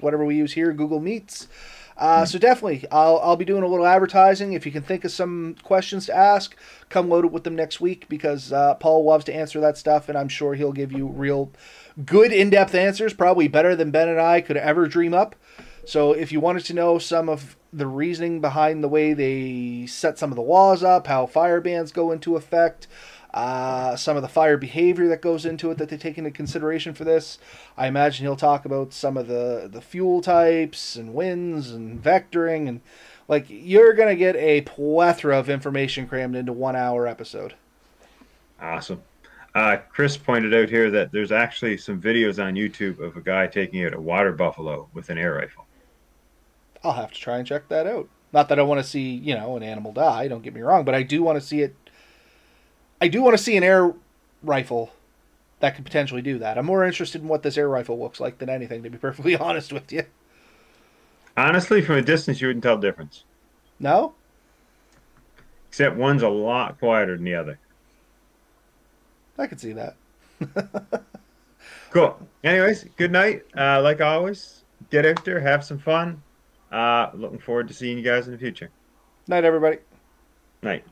whatever we use here, Google Meets. Uh, mm-hmm. So, definitely, I'll, I'll be doing a little advertising. If you can think of some questions to ask, come load it with them next week, because uh, Paul loves to answer that stuff, and I'm sure he'll give you real good in-depth answers, probably better than Ben and I could ever dream up. So, if you wanted to know some of the reasoning behind the way they set some of the laws up, how fire bans go into effect, Uh, some of the fire behavior that goes into it that they take into consideration for this. I imagine he'll talk about some of the, the fuel types and winds and vectoring. And like, you're going to get a plethora of information crammed into one hour episode. Awesome. Uh, Chris pointed out here that there's actually some videos on YouTube of a guy taking out a water buffalo with an air rifle. I'll have to try and check that out. Not that I want to see, you know, an animal die, don't get me wrong, but I do want to see it. I do want to see an air rifle that could potentially do that. I'm more interested in what this air rifle looks like than anything, to be perfectly honest with you. Honestly, from a distance, you wouldn't tell the difference. No? Except one's a lot quieter than the other. I could see that. Cool. Anyways, good night. Uh, like always, get out there, have some fun. Uh, looking forward to seeing you guys in the future. Night, everybody. Night.